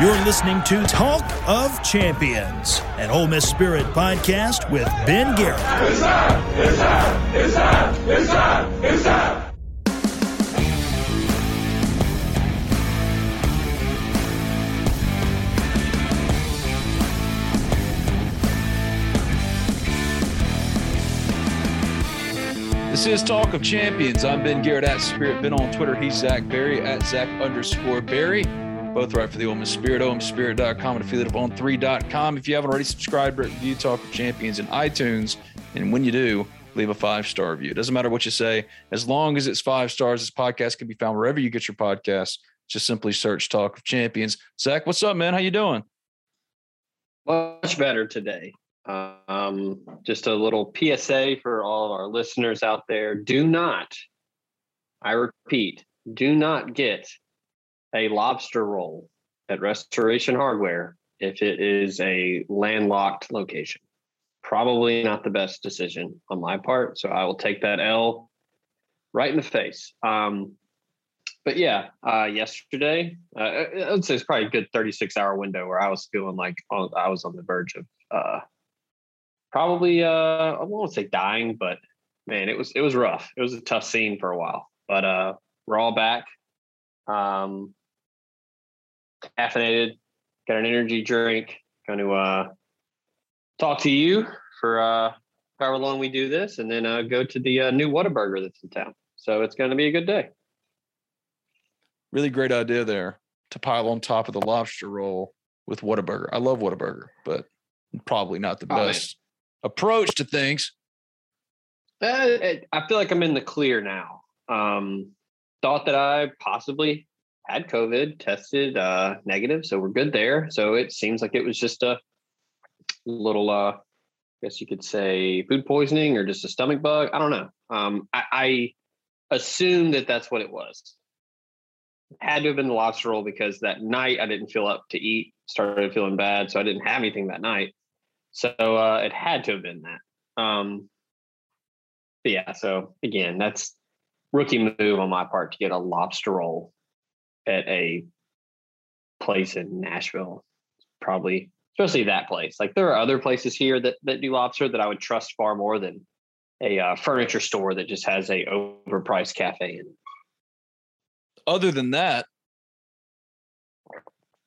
You're listening to Talk of Champions, an Ole Miss Spirit podcast with Ben Garrett. It's time! It's time! It's time! It's time! It's time! This is Talk of Champions. I'm Ben Garrett at Spirit. Ben on Twitter. He's Zach Berry at Zach_Berry. Both right for the Ole Miss Spirit, OMSpirit.com, and affiliate up on 3.com. If you haven't already subscribed, rate, review Talk of Champions in iTunes. And when you do, leave a 5-star review. It doesn't matter what you say. As long as it's 5 stars, this podcast can be found wherever you get your podcasts. Just simply search Talk of Champions. Zach, what's up, man? How you doing? Much better today. Just a little PSA for all of our listeners out there. Do not, I repeat, do not get a lobster roll at Restoration Hardware if it is a landlocked location. Probably not the best decision on my part, so I will take that L right in the face. Yesterday, I would say it's probably a good 36-hour window where I was feeling like I was on the verge of probably, I won't say dying, but man, it was rough. It was a tough scene for a while, but we're all back. Caffeinated, got an energy drink, going to talk to you for however long we do this, and then go to the new Whataburger that's in town. So it's going to be a good day. Really great idea there to pile on top of the lobster roll with Whataburger. I love Whataburger, but probably not the best approach to things. I feel like I'm in the clear now. Thought that I possibly had COVID, tested negative, so we're good there. So it seems like it was just a little, I guess you could say, food poisoning or just a stomach bug. I don't know. I assume that that's what it was. It had to have been the lobster roll because that night I didn't feel up to eat, started feeling bad, so I didn't have anything that night. So it had to have been that. So again, that's rookie move on my part to get a lobster roll at a place in Nashville, probably, especially that place. Like there are other places here that do lobster that I would trust far more than a furniture store that just has a overpriced cafe in it. Other than that,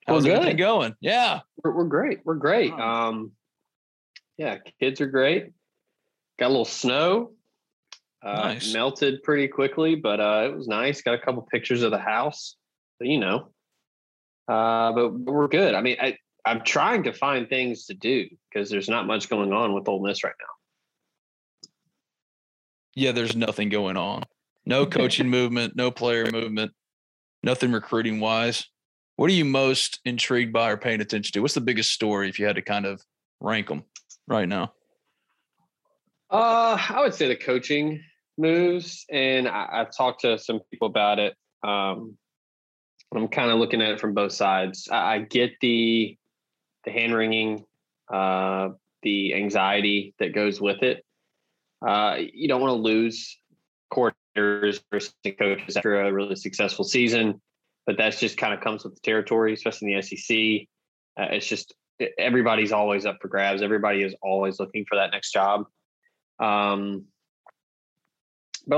how's everything going? Yeah, we're great. We're great. Kids are great. Got a little snow. Nice. Melted pretty quickly, but it was nice. Got a couple pictures of the house, so, you know. But we're good. I mean, I'm trying to find things to do because there's not much going on with Ole Miss right now. Yeah, there's nothing going on. No coaching movement, no player movement, nothing recruiting-wise. What are you most intrigued by or paying attention to? What's the biggest story if you had to kind of rank them right now? I would say the coaching moves, and I've talked to some people about it. I'm kind of looking at it from both sides. I get the hand-wringing, the anxiety that goes with it. You don't want to lose coordinators versus coaches after a really successful season, but that's just kind of comes with the territory, especially in the SEC. It's just everybody's always up for grabs. Everybody is always looking for that next job. But on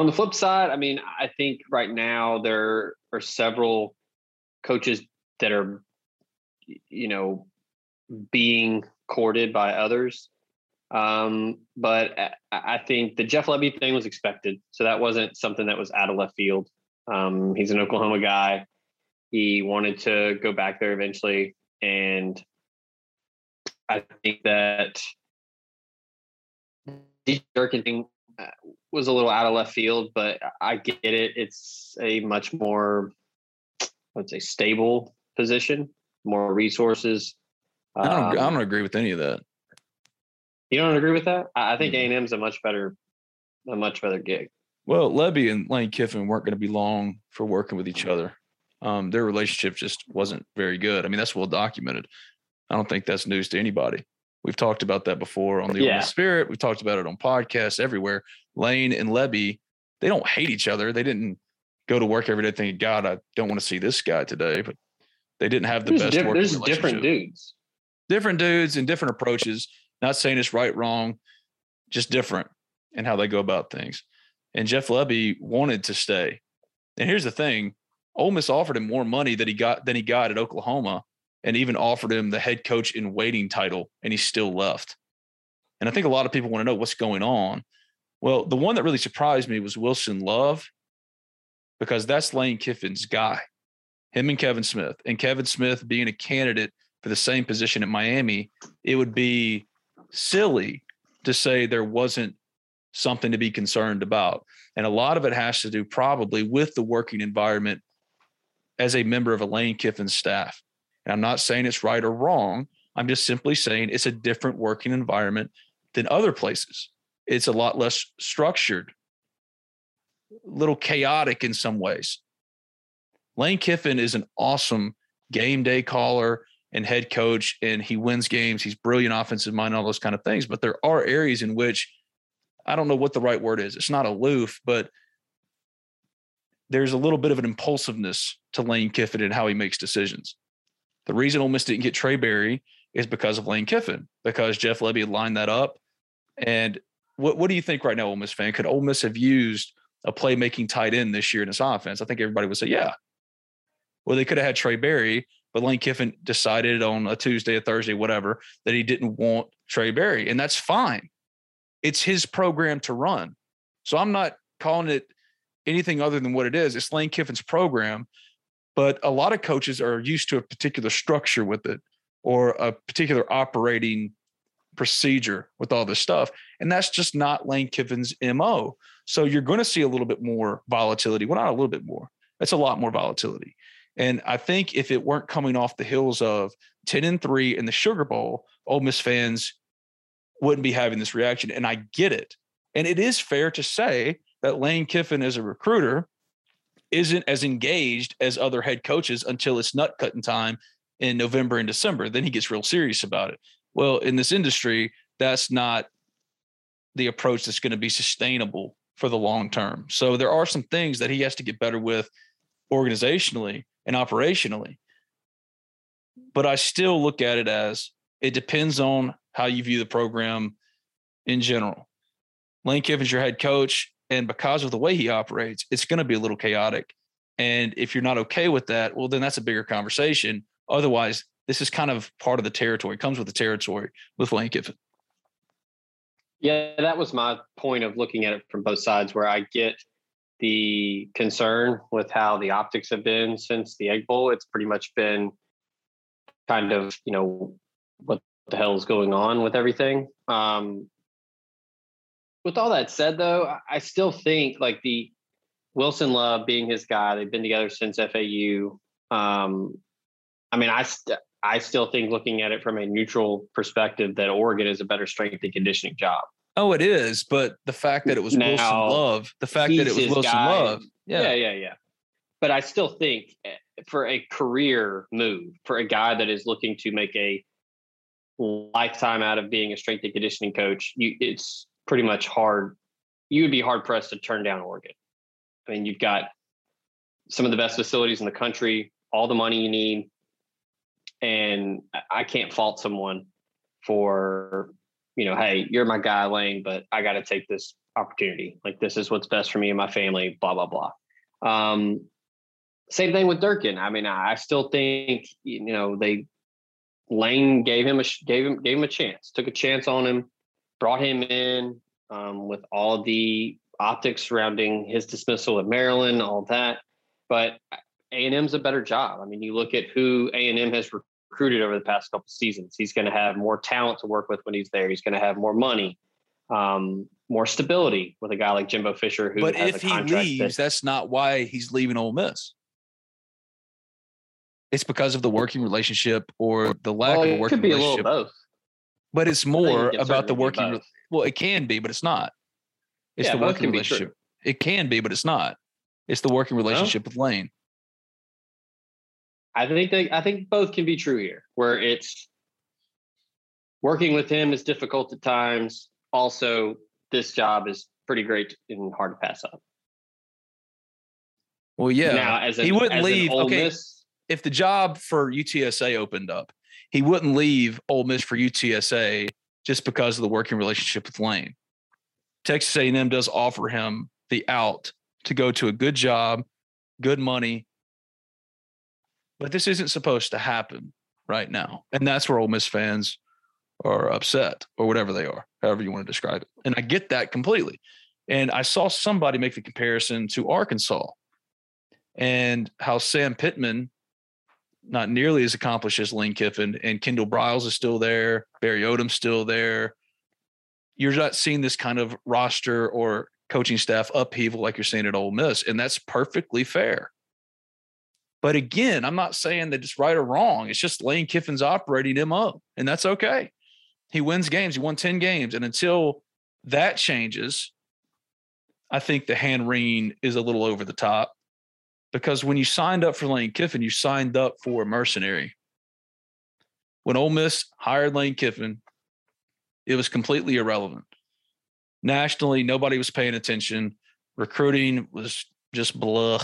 the flip side, I mean, I think right now there are several coaches that are, you know, being courted by others. But I think the Jeff Lebby thing was expected. So that wasn't something that was out of left field. He's an Oklahoma guy. He wanted to go back there eventually. And I think that the Durkin thing was a little out of left field, but I get it. It's a much more, I would say, stable position, more resources. I don't agree with any of that. You don't agree with that? I think A&M's a much better gig. Well, Lebby and Lane Kiffin weren't going to be long for working with each other. Their relationship just wasn't very good. I mean, that's well documented. I don't think that's news to anybody. We've talked about that before on the Ole Miss Spirit. We've talked about it on podcasts everywhere. Lane and Lebby, they don't hate each other. They didn't go to work every day thinking, God, I don't want to see this guy today. But they didn't have the best working relationship. There's different dudes and different approaches. Not saying it's right, wrong, just different in how they go about things. And Jeff Lebby wanted to stay. And here's the thing. Ole Miss offered him more money than he got at Oklahoma, and even offered him the head coach in waiting title, and he still left. And I think a lot of people want to know what's going on. Well, the one that really surprised me was Wilson Love, because that's Lane Kiffin's guy, him and Kevin Smith. And Kevin Smith being a candidate for the same position at Miami, it would be silly to say there wasn't something to be concerned about. And a lot of it has to do probably with the working environment as a member of a Lane Kiffin staff. And I'm not saying it's right or wrong. I'm just simply saying it's a different working environment than other places. It's a lot less structured, a little chaotic in some ways. Lane Kiffin is an awesome game day caller and head coach, and he wins games. He's brilliant offensive mind, all those kind of things. But there are areas in which, I don't know what the right word is. It's not aloof, but there's a little bit of an impulsiveness to Lane Kiffin and how he makes decisions. The reason Ole Miss didn't get Trey Berry is because of Lane Kiffin, because Jeff Lebby had lined that up. And what do you think right now, Ole Miss fan? Could Ole Miss have used a playmaking tight end this year in its offense? I think everybody would say, yeah. Well, they could have had Trey Berry, but Lane Kiffin decided on a Tuesday, a Thursday, whatever, that he didn't want Trey Berry. And that's fine. It's his program to run. So I'm not calling it anything other than what it is. It's Lane Kiffin's program, but a lot of coaches are used to a particular structure with it or a particular operating procedure with all this stuff. And that's just not Lane Kiffin's MO. So you're going to see a little bit more volatility. Well, not a little bit more. That's a lot more volatility. And I think if it weren't coming off the heels of 10-3 in the Sugar Bowl, Ole Miss fans wouldn't be having this reaction. And I get it. And it is fair to say that Lane Kiffin as a recruiter isn't as engaged as other head coaches until it's nut cutting time in November and December. Then he gets real serious about it. Well, in this industry, that's not the approach that's going to be sustainable for the long term. So there are some things that he has to get better with organizationally and operationally. But I still look at it as it depends on how you view the program in general. Lane Kiffin's your head coach. And because of the way he operates, it's going to be a little chaotic. And if you're not okay with that, well, then that's a bigger conversation. Otherwise, this is kind of part of the territory. It comes with the territory with Lane Kiffin. Yeah, that was my point of looking at it from both sides, where I get the concern with how the optics have been since the Egg Bowl. It's pretty much been kind of, you know, what the hell is going on with everything. With all that said, though, I still think like the Wilson Love being his guy, they've been together since FAU. I still think, looking at it from a neutral perspective, that Oregon is a better strength and conditioning job. Oh, it is. But the fact that it was Wilson Love. Yeah. But I still think for a career move, for a guy that is looking to make a lifetime out of being a strength and conditioning coach, it's pretty much hard. You would be hard pressed to turn down Oregon. I mean, you've got some of the best facilities in the country, all the money you need. And I can't fault someone for, you know, hey, you're my guy, Lane, but I got to take this opportunity. Like, this is what's best for me and my family, blah, blah, blah. Same thing with Durkin. I mean, I still think, you know, Lane gave him a chance, took a chance on him, brought him in with all the optics surrounding his dismissal at Maryland, all that. But A&M's a better job. I mean, you look at who A&M has recruited over the past couple seasons. He's going to have more talent to work with when he's there. He's going to have more money, more stability with a guy like Jimbo Fisher. But if he leaves, that's not why he's leaving Ole Miss. it's because of the working relationship or the lack of a working relationship. It could be a little both. But it's more about the working – well, it can be, but it's not. It's the working relationship. It can be, but it's not. It's the working relationship with Lane. I think both can be true here, where it's working with him is difficult at times. Also, this job is pretty great and hard to pass up. Well, yeah. Now, he wouldn't leave – okay, if the job for UTSA opened up, he wouldn't leave Ole Miss for UTSA just because of the working relationship with Lane. Texas A&M does offer him the out to go to a good job, good money. But this isn't supposed to happen right now. And that's where Ole Miss fans are upset or whatever they are, however you want to describe it. And I get that completely. And I saw somebody make the comparison to Arkansas and how Sam Pittman – not nearly as accomplished as Lane Kiffin, and Kendall Briles is still there. Barry Odom's still there. You're not seeing this kind of roster or coaching staff upheaval like you're seeing at Ole Miss, and that's perfectly fair. But again, I'm not saying that it's right or wrong. It's just Lane Kiffin's operating MO, and that's okay. He wins games. He won 10 games. And until that changes, I think the hand-wringing is a little over the top. Because when you signed up for Lane Kiffin, you signed up for a mercenary. When Ole Miss hired Lane Kiffin, it was completely irrelevant. Nationally, nobody was paying attention. Recruiting was just blah.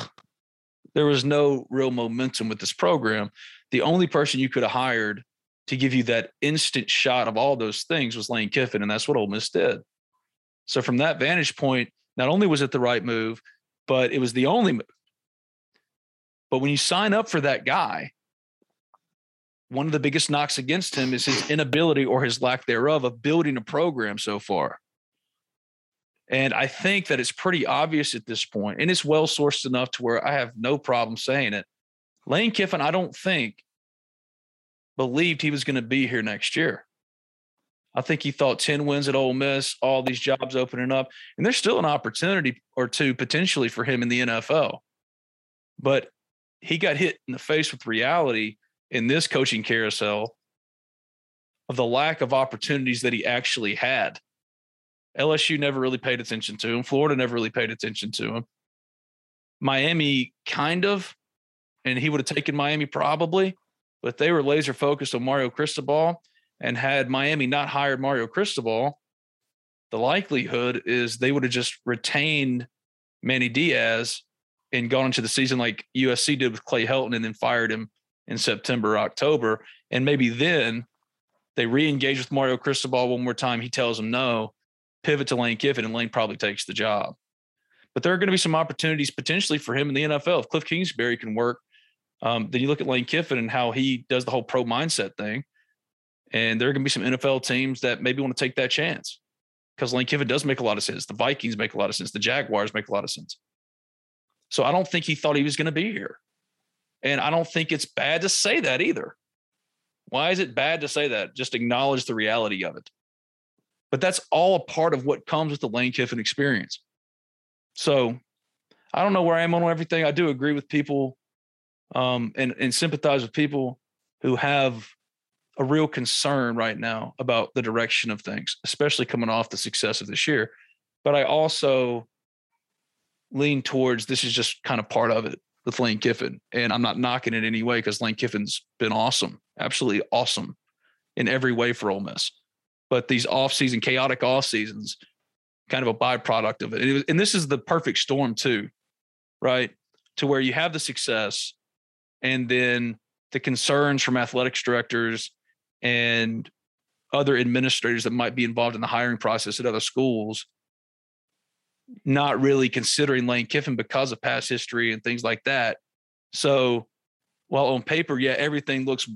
There was no real momentum with this program. The only person you could have hired to give you that instant shot of all those things was Lane Kiffin, and that's what Ole Miss did. So from that vantage point, not only was it the right move, but it was the only move. But when you sign up for that guy, one of the biggest knocks against him is his inability or his lack thereof of building a program so far. And I think that it's pretty obvious at this point, and it's well-sourced enough to where I have no problem saying it. Lane Kiffin, I don't think, believed he was going to be here next year. I think he thought 10 wins at Ole Miss, all these jobs opening up, and there's still an opportunity or two potentially for him in the NFL. But he got hit in the face with reality in this coaching carousel of the lack of opportunities that he actually had. LSU never really paid attention to him. Florida never really paid attention to him. Miami kind of, and he would have taken Miami probably, but they were laser focused on Mario Cristobal, and had Miami not hired Mario Cristobal, the likelihood is they would have just retained Manny Diaz and gone into the season like USC did with Clay Helton and then fired him in September, October. And maybe then they re-engage with Mario Cristobal one more time. He tells them no, pivot to Lane Kiffin, and Lane probably takes the job. But there are going to be some opportunities potentially for him in the NFL. If Cliff Kingsbury can work, then you look at Lane Kiffin and how he does the whole pro mindset thing. And there are going to be some NFL teams that maybe want to take that chance because Lane Kiffin does make a lot of sense. The Vikings make a lot of sense. The Jaguars make a lot of sense. So I don't think he thought he was going to be here. And I don't think it's bad to say that either. Why is it bad to say that? Just acknowledge the reality of it. But that's all a part of what comes with the Lane Kiffin experience. So I don't know where I am on everything. I do agree with people and sympathize with people who have a real concern right now about the direction of things, especially coming off the success of this year. But I also lean towards this is just kind of part of it with Lane Kiffin. And I'm not knocking it any way because Lane Kiffin's been awesome, absolutely awesome in every way for Ole Miss. But these off-season, chaotic off-seasons, kind of a byproduct of it. And this is the perfect storm too, right? To where you have the success and then the concerns from athletics directors and other administrators that might be involved in the hiring process at other schools not really considering Lane Kiffin because of past history and things like that. So while on paper, yeah, everything looks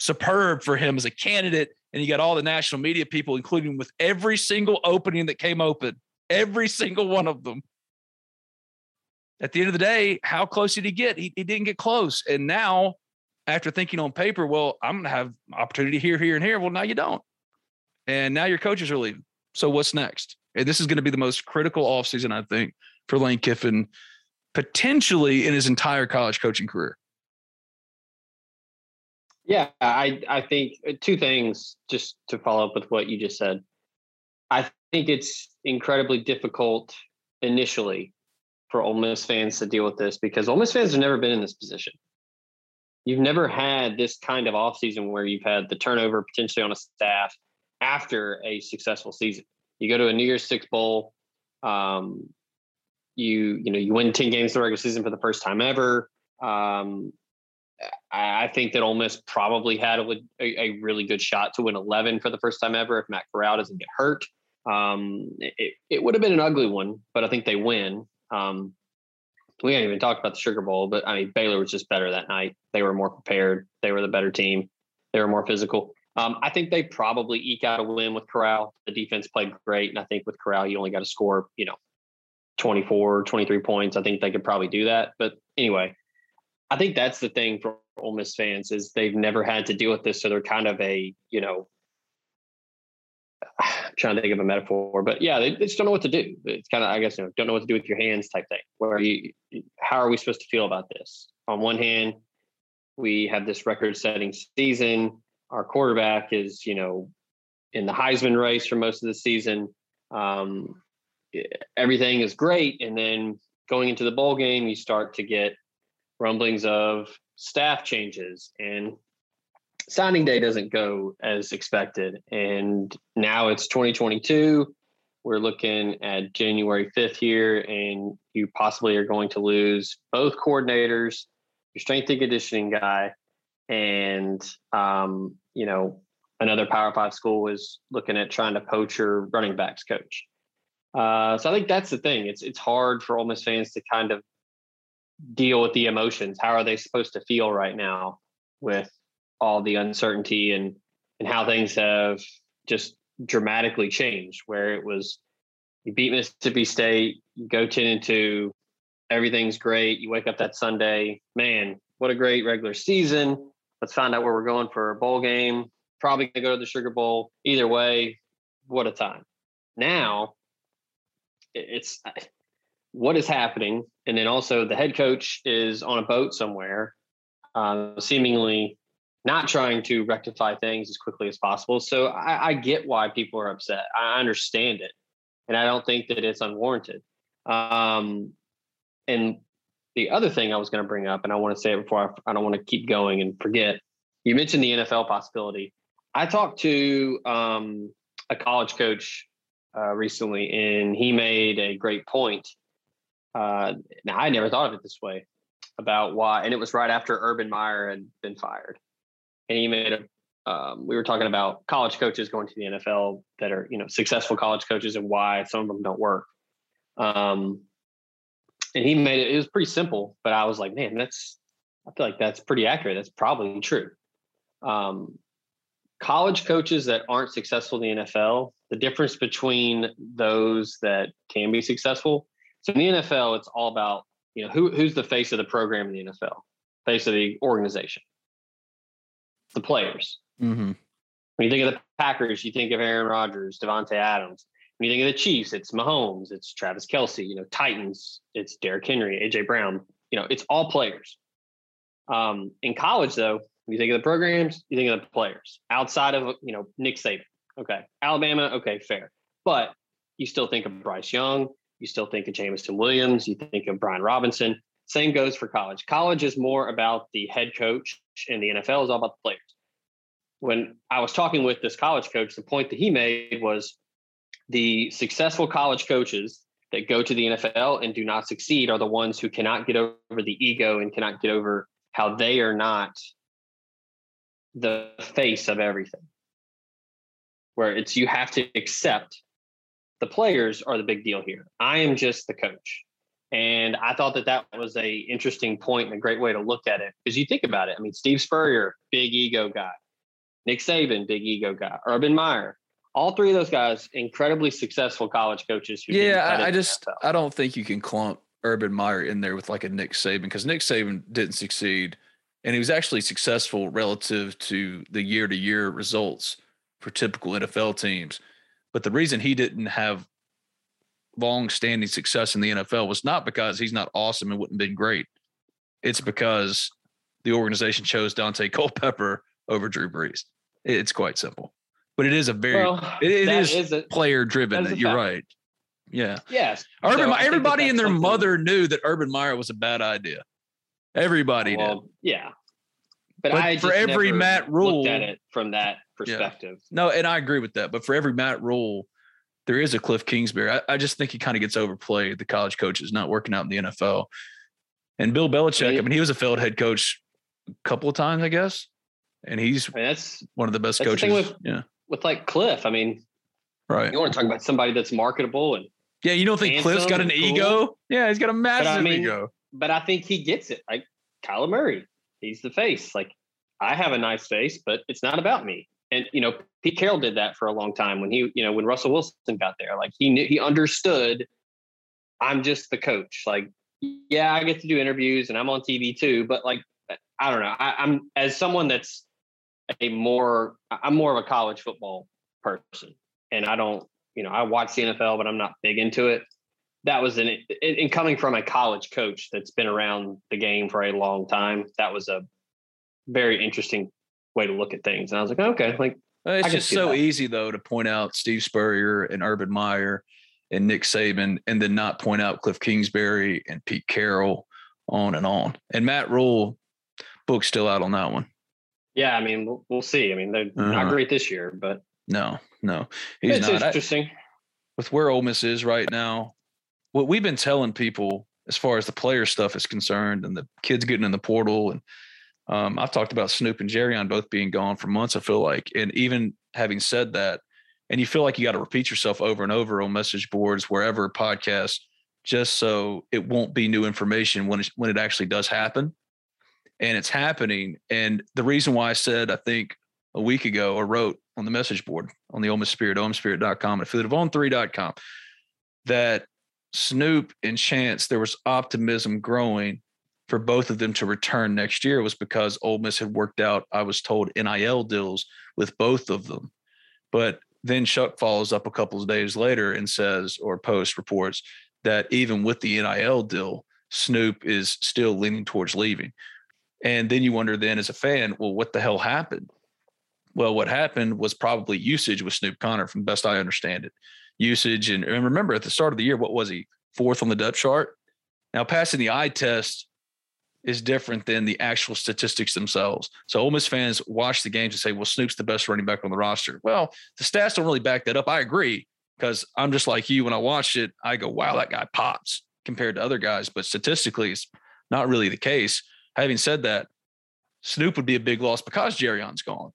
superb for him as a candidate, and you got all the national media people, including with every single opening that came open, every single one of them. At the end of the day, how close did he get? He didn't get close. And now, after thinking on paper, well, I'm going to have opportunity here, here, and here. Well, now you don't. And now your coaches are leaving. So what's next? And this is going to be the most critical offseason, I think, for Lane Kiffin, potentially in his entire college coaching career. Yeah, I think two things just to follow up with what you just said. I think it's incredibly difficult initially for Ole Miss fans to deal with this because Ole Miss fans have never been in this position. You've never had this kind of offseason where you've had the turnover potentially on a staff after a successful season. You go to a New Year's Six Bowl, you win 10 games the regular season for the first time ever. I think that Ole Miss probably had a really good shot to win 11 for the first time ever if Matt Corral doesn't get hurt. It would have been an ugly one, but I think they win. We haven't even talked about the Sugar Bowl, but I mean, Baylor was just better that night. They were more prepared. They were the better team. They were more physical. I think they probably eke out a win with Corral. The defense played great. And I think with Corral, you only got to score, 24, 23 points. I think they could probably do that. But anyway, I think that's the thing for Ole Miss fans is they've never had to deal with this. So they're kind of I'm trying to think of a metaphor, but yeah, they just don't know what to do. It's kind of, don't know what to do with your hands type thing. How are we supposed to feel about this? On one hand, we have this record setting season. Our quarterback is, in the Heisman race for most of the season. Everything is great. And then going into the bowl game, you start to get rumblings of staff changes and signing day doesn't go as expected. And now it's 2022. We're looking at January 5th here, and you possibly are going to lose both coordinators, your strength and conditioning guy, and, another Power 5 school is looking at trying to poach your running backs coach. So I think that's the thing. It's hard for Ole Miss fans to kind of deal with the emotions. How are they supposed to feel right now with all the uncertainty and how things have just dramatically changed, where it was you beat Mississippi State, you go 10-2, everything's great. You wake up that Sunday, man, what a great regular season. Let's find out where we're going for a bowl game. Probably going to go to the Sugar Bowl. Either way, what a time. Now it's what is happening. And then also the head coach is on a boat somewhere, seemingly not trying to rectify things as quickly as possible. So I get why people are upset. I understand it. And I don't think that it's unwarranted. And the other thing I was going to bring up, and I want to say it before I don't want to keep going and forget, you mentioned the NFL possibility. I talked to a college coach recently, and he made a great point. Now, I never thought of it this way about why. And it was right after Urban Meyer had been fired. And he made we were talking about college coaches going to the NFL that are, successful college coaches and why some of them don't work. And he made it was pretty simple, but I was like, man, I feel like that's pretty accurate. That's probably true. College coaches that aren't successful in the NFL, the difference between those that can be successful. So in the NFL, it's all about, who's the face of the program in the NFL, face of the organization. The players. Mm-hmm. When you think of the Packers, you think of Aaron Rodgers, Devontae Adams. When you think of the Chiefs, it's Mahomes, it's Travis Kelce. Titans, it's Derrick Henry, AJ Brown. It's all players. In college, though, when you think of the programs, you think of the players. Outside of Nick Saban, okay, Alabama, okay, fair, but you still think of Bryce Young, you still think of Jamison Williams, you think of Brian Robinson. Same goes for college. College is more about the head coach, and the NFL is all about the players. When I was talking with this college coach, the point that he made was the successful college coaches that go to the NFL and do not succeed are the ones who cannot get over the ego and cannot get over how they are not the face of everything. Where it's you have to accept the players are the big deal here. I am just the coach. And I thought that was a interesting point and a great way to look at it. Because you think about it. I mean, Steve Spurrier, big ego guy. Nick Saban, big ego guy. Urban Meyer. All three of those guys, incredibly successful college coaches. I don't think you can clump Urban Meyer in there with like a Nick Saban. Because Nick Saban didn't succeed. And he was actually successful relative to the year-to-year results for typical NFL teams. But the reason he didn't have long-standing success in the NFL was not because he's not awesome and wouldn't have been great. It's because the organization chose Dante Culpepper over Drew Brees. It's quite simple, but it is a very it is player driven. You're right. Yeah. Yes. Urban, so everybody and their mother knew that Urban Meyer was a bad idea. Everybody did. Yeah. But I for every Matt Rule looked at it from that perspective. Yeah. No, and I agree with that. But for every Matt Rule, there is a Cliff Kingsbury. I just think he kind of gets overplayed. The college coaches not working out in the NFL. And Bill Belichick, I mean, he was a failed head coach a couple of times, I guess. And he's that's one of the best coaches. The thing with like Cliff, I mean, right? You want to talk about somebody that's marketable and you don't think Cliff's got an ego? Yeah, he's got a massive ego. But I think he gets it. Like Kyler Murray, he's the face. Like I have a nice face, but it's not about me. And you know, Pete Carroll did that for a long time when he, you know, when Russell Wilson got there, like he knew, he understood. I'm just the coach. Like, yeah, I get to do interviews and I'm on TV too, but like, I don't know. I'm as someone that's I'm more of a college football person, and I don't, you know, I watch the NFL, but I'm not big into it. That was and coming from a college coach that's been around the game for a long time, that was a very interesting way to look at things. And I was like, okay, like it's just so easy though to point out Steve Spurrier and Urban Meyer and Nick Saban, and then not point out Cliff Kingsbury and Pete Carroll, on. And Matt Rule, book's still out on that one. Yeah, I mean, we'll see. I mean, they're not great this year, but no, he's not. It's interesting with where Ole Miss is right now. What we've been telling people as far as the player stuff is concerned, and the kids getting in the portal, and I've talked about Snoop and Jerrion both being gone for months. I feel like, and even having said that, and you feel like you got to repeat yourself over and over on message boards, wherever, podcasts, just so it won't be new information when it actually does happen. And it's happening. And the reason why I said, I think a week ago, or wrote on the message board on the Ole Miss Spirit, OMSpirit.com, and affiliateofon3.com, that Snoop and Chance, there was optimism growing for both of them to return next year, was because Ole Miss had worked out, I was told, NIL deals with both of them. But then Chuck follows up a couple of days later and says, or Post reports, that even with the NIL deal, Snoop is still leaning towards leaving. And then you wonder then as a fan, well, what the hell happened? Well, what happened was probably usage with Snoop Connor, from best I understand it. Usage. And remember, at the start of the year, what was he? Fourth on the depth chart. Now, passing the eye test is different than the actual statistics themselves. So Ole Miss fans watch the games and say, well, Snoop's the best running back on the roster. Well, the stats don't really back that up. I agree, because I'm just like you. When I watched it, I go, wow, that guy pops compared to other guys. But statistically, it's not really the case. Having said that, Snoop would be a big loss because Jerrion's gone.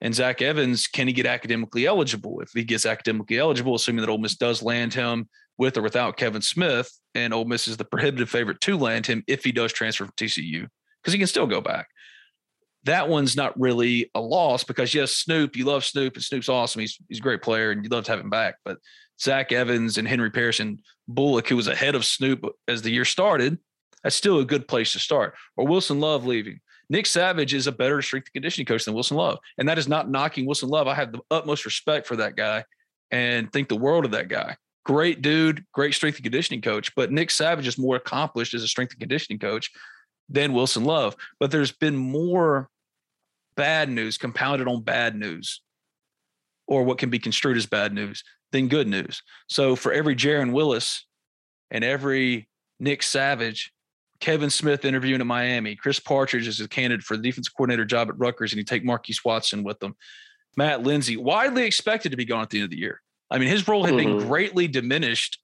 And Zach Evans, can he get academically eligible? If he gets academically eligible, assuming that Ole Miss does land him with or without Kevin Smith, and Ole Miss is the prohibitive favorite to land him if he does transfer from TCU, because he can still go back. That one's not really a loss because, yes, Snoop, you love Snoop, and Snoop's awesome. He's a great player, and you love to have him back. But Zach Evans and Henry Parrish and Bullock, who was ahead of Snoop as the year started, that's still a good place to start. Or Wilson Love leaving. Nick Savage is a better strength and conditioning coach than Wilson Love. And that is not knocking Wilson Love. I have the utmost respect for that guy and think the world of that guy. Great dude, great strength and conditioning coach. But Nick Savage is more accomplished as a strength and conditioning coach than Wilson Love. But there's been more bad news compounded on bad news, or what can be construed as bad news, than good news. So for every Jaron Willis and every Nick Savage, Kevin Smith interviewing at Miami, Chris Partridge is a candidate for the defensive coordinator job at Rutgers, and you take Marquise Watson with them. Matt Lindsay, widely expected to be gone at the end of the year. I mean, his role had been greatly diminished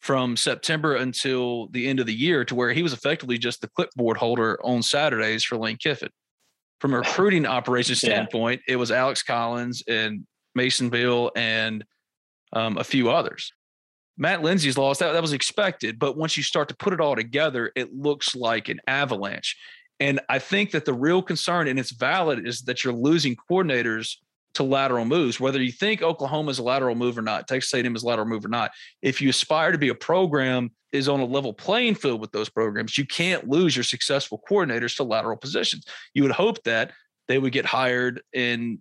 from September until the end of the year, to where he was effectively just the clipboard holder on Saturdays for Lane Kiffin. From a recruiting operations standpoint, it was Alex Collins and Mason Beal and a few others. Matt Lindsay's loss, that was expected. But once you start to put it all together, it looks like an avalanche. And I think that the real concern, and it's valid, is that you're losing coordinators to lateral moves. Whether you think Oklahoma is a lateral move or not, Texas A&M is a lateral move or not, if you aspire to be a program is on a level playing field with those programs, you can't lose your successful coordinators to lateral positions. You would hope that they would get hired and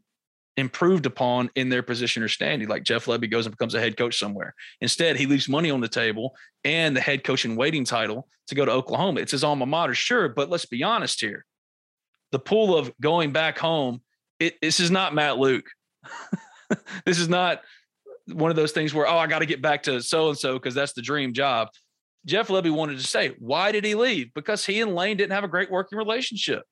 improved upon in their position or standing, like Jeff Lebby goes and becomes a head coach somewhere. Instead, he leaves money on the table and the head coach in waiting title to go to Oklahoma. It's his alma mater, sure, but let's be honest here. the pull of going back home. This is not Matt Luke. This is not one of those things where, oh, I got to get back to so-and-so because that's the dream job. Jeff Lebby wanted to say, why did he leave? Because he and Lane didn't have a great working relationship.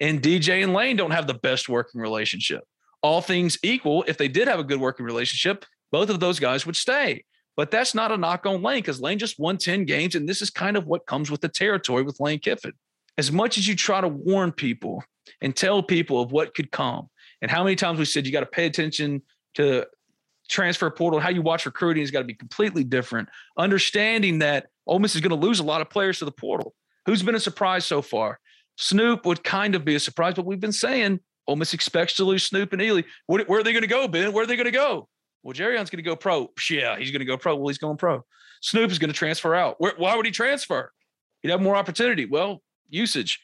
And DJ and Lane don't have the best working relationship. All things equal, if they did have a good working relationship, both of those guys would stay. But that's not a knock on Lane, because Lane just won 10 games, and this is kind of what comes with the territory with Lane Kiffin. As much as you try to warn people and tell people of what could come, and how many times we said you got to pay attention to transfer portal, how you watch recruiting has got to be completely different. Understanding that Ole Miss is going to lose a lot of players to the portal. Who's been a surprise so far? Snoop would kind of be a surprise, but we've been saying Ole Miss expects to lose Snoop and Ely. Where are they going to go, Ben? Where are they going to go? Well, Jerion's going to go pro. Yeah, he's going to go pro. Well, he's going pro. Snoop is going to transfer out. Why would he transfer? He'd have more opportunity. Well, usage.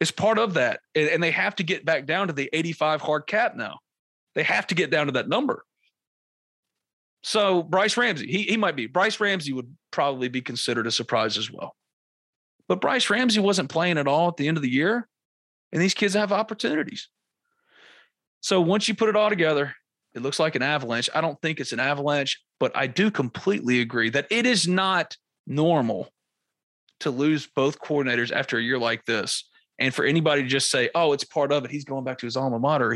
It's part of that. And they have to get back down to the 85 hard cap now. They have to get down to that number. So Bryce Ramsey, he might be. Bryce Ramsey would probably be considered a surprise as well. But Bryce Ramsey wasn't playing at all at the end of the year, and these kids have opportunities. So once you put it all together, it looks like an avalanche. I don't think it's an avalanche, but I do completely agree that it is not normal to lose both coordinators after a year like this. And for anybody to just say, oh, it's part of it, he's going back to his alma mater,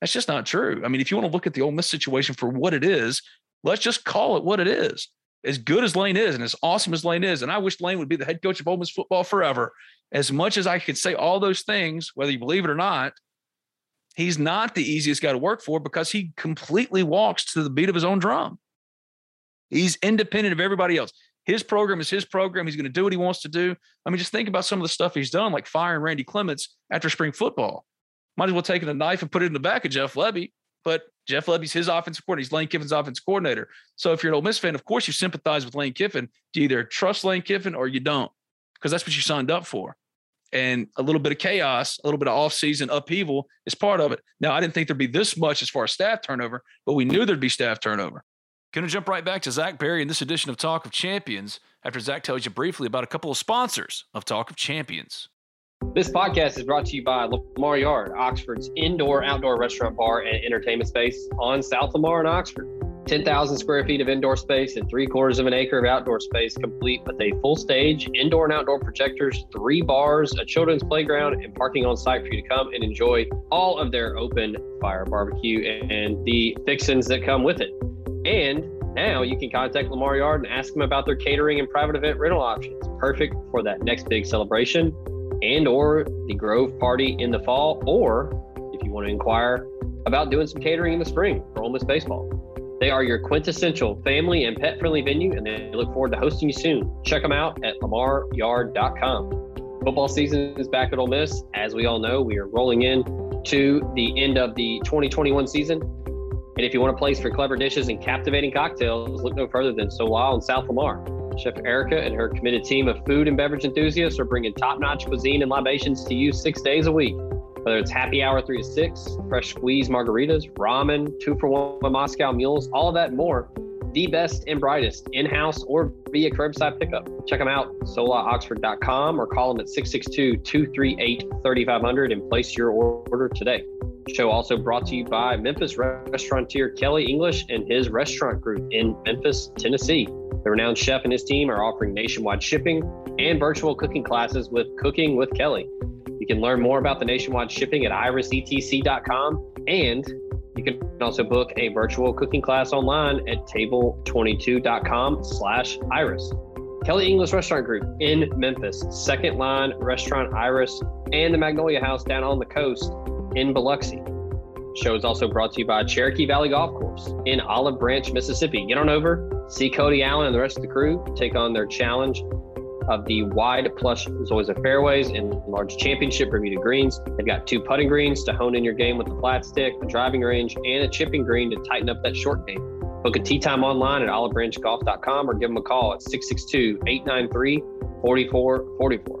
that's just not true. I mean, if you want to look at the Ole Miss situation for what it is, let's just call it what it is. As good as Lane is and as awesome as Lane is, and I wish Lane would be the head coach of Ole Miss football forever. As much as I could say all those things, whether you believe it or not, he's not the easiest guy to work for because he completely walks to the beat of his own drum. He's independent of everybody else. His program is his program. He's going to do what he wants to do. I mean, just think about some of the stuff he's done, like firing Randy Clements after spring football. Might as well take a knife and put it in the back of Jeff Lebby. But Jeff Lebby's his offensive coordinator. He's Lane Kiffin's offensive coordinator. So if you're an Ole Miss fan, of course you sympathize with Lane Kiffin. Do you either trust Lane Kiffin or you don't? Because that's what you signed up for. And a little bit of chaos, a little bit of offseason upheaval is part of it. Now, I didn't think there'd be this much as far as staff turnover, but we knew there'd be staff turnover. Going to jump right back to Zach Berry in this edition of Talk of Champions after Zach tells you briefly about a couple of sponsors of Talk of Champions. This podcast is brought to you by Lamar Yard, Oxford's indoor-outdoor restaurant, bar, and entertainment space on South Lamar in Oxford. 10,000 square feet of indoor space and 3/4 of an acre of outdoor space, complete with a full stage, indoor and outdoor projectors, 3 bars, a children's playground, and parking on site for you to come and enjoy all of their open fire barbecue and the fixings that come with it. And now you can contact Lamar Yard and ask them about their catering and private event rental options, perfect for that next big celebration and or the Grove party in the fall, or if you want to inquire about doing some catering in the spring for Ole Miss baseball. They are your quintessential family and pet-friendly venue, and they look forward to hosting you soon. Check them out at LamarYard.com. Football season is back at Ole Miss. As we all know, we are rolling in to the end of the 2021 season. And if you want a place for clever dishes and captivating cocktails, look no further than Solal in South Lamar. Chef Erica and her committed team of food and beverage enthusiasts are bringing top-notch cuisine and libations to you 6 days a week. Whether it's happy hour 3 to 6, fresh squeeze margaritas, ramen, 2-for-1 Moscow mules, all of that and more. The best and brightest in-house or via curbside pickup. Check them out, solaoxford.com, or call them at 662-238-3500 and place your order today. The show also brought to you by Memphis restaurateur Kelly English and his restaurant group in Memphis, Tennessee. The renowned chef and his team are offering nationwide shipping and virtual cooking classes with Cooking with Kelly. You can learn more about the nationwide shipping at irisetc.com, and you can also book a virtual cooking class online at table22.com/iris. Kelly English Restaurant Group in Memphis, Second Line Restaurant Iris, and the Magnolia House down on the coast in Biloxi. The show is also brought to you by Cherokee Valley Golf Course in Olive Branch, Mississippi. Get on over, see Cody Allen and the rest of the crew take on their challenge of the wide plush Zoysia fairways and large championship Bermuda greens. They've got 2 putting greens to hone in your game with the flat stick, a driving range, and a chipping green to tighten up that short game. Book a tee time online at olivebranchgolf.com or give them a call at 662-893-4444.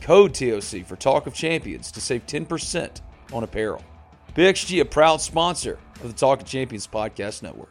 code TOC for Talk of Champions to save 10% on apparel. PXG, a proud sponsor of the Talk of Champions podcast network.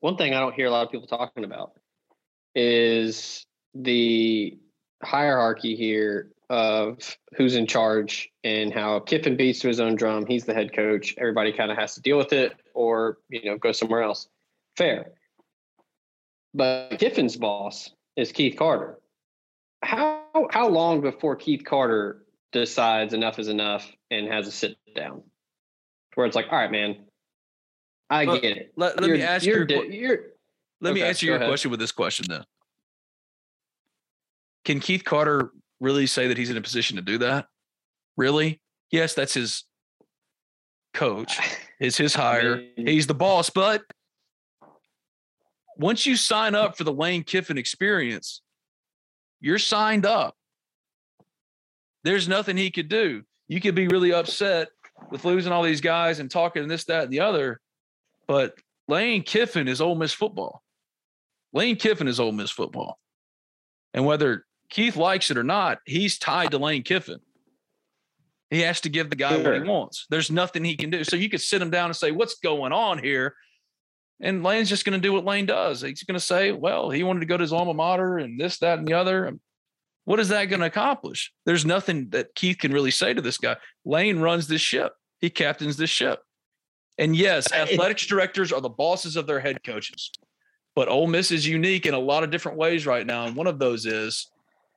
One thing I don't hear a lot of people talking about is the hierarchy here of who's in charge and how Kiffin beats to his own drum. He's the head coach. Everybody kind of has to deal with it or, you know, go somewhere else. Fair. But Kiffin's boss is Keith Carter. How long before Keith Carter decides enough is enough and has a sit down where it's like, all right, man, I get it. Let me answer your question with this question, then. Can Keith Carter really say that he's in a position to do that? Really? Yes, that's his coach. It's his hire. He's the boss. But once you sign up for the Lane Kiffin experience, you're signed up. There's nothing he could do. You could be really upset with losing all these guys and talking this, that, and the other. But Lane Kiffin is Ole Miss football. Lane Kiffin is Ole Miss football. And whether Keith likes it or not, he's tied to Lane Kiffin. He has to give the guy what he wants. There's nothing he can do. So you could sit him down and say, what's going on here? And Lane's just going to do what Lane does. He's going to say, well, he wanted to go to his alma mater and this, that, and the other. What is that going to accomplish? There's nothing that Keith can really say to this guy. Lane runs this ship. He captains this ship. And yes, athletics directors are the bosses of their head coaches. But Ole Miss is unique in a lot of different ways right now. And one of those is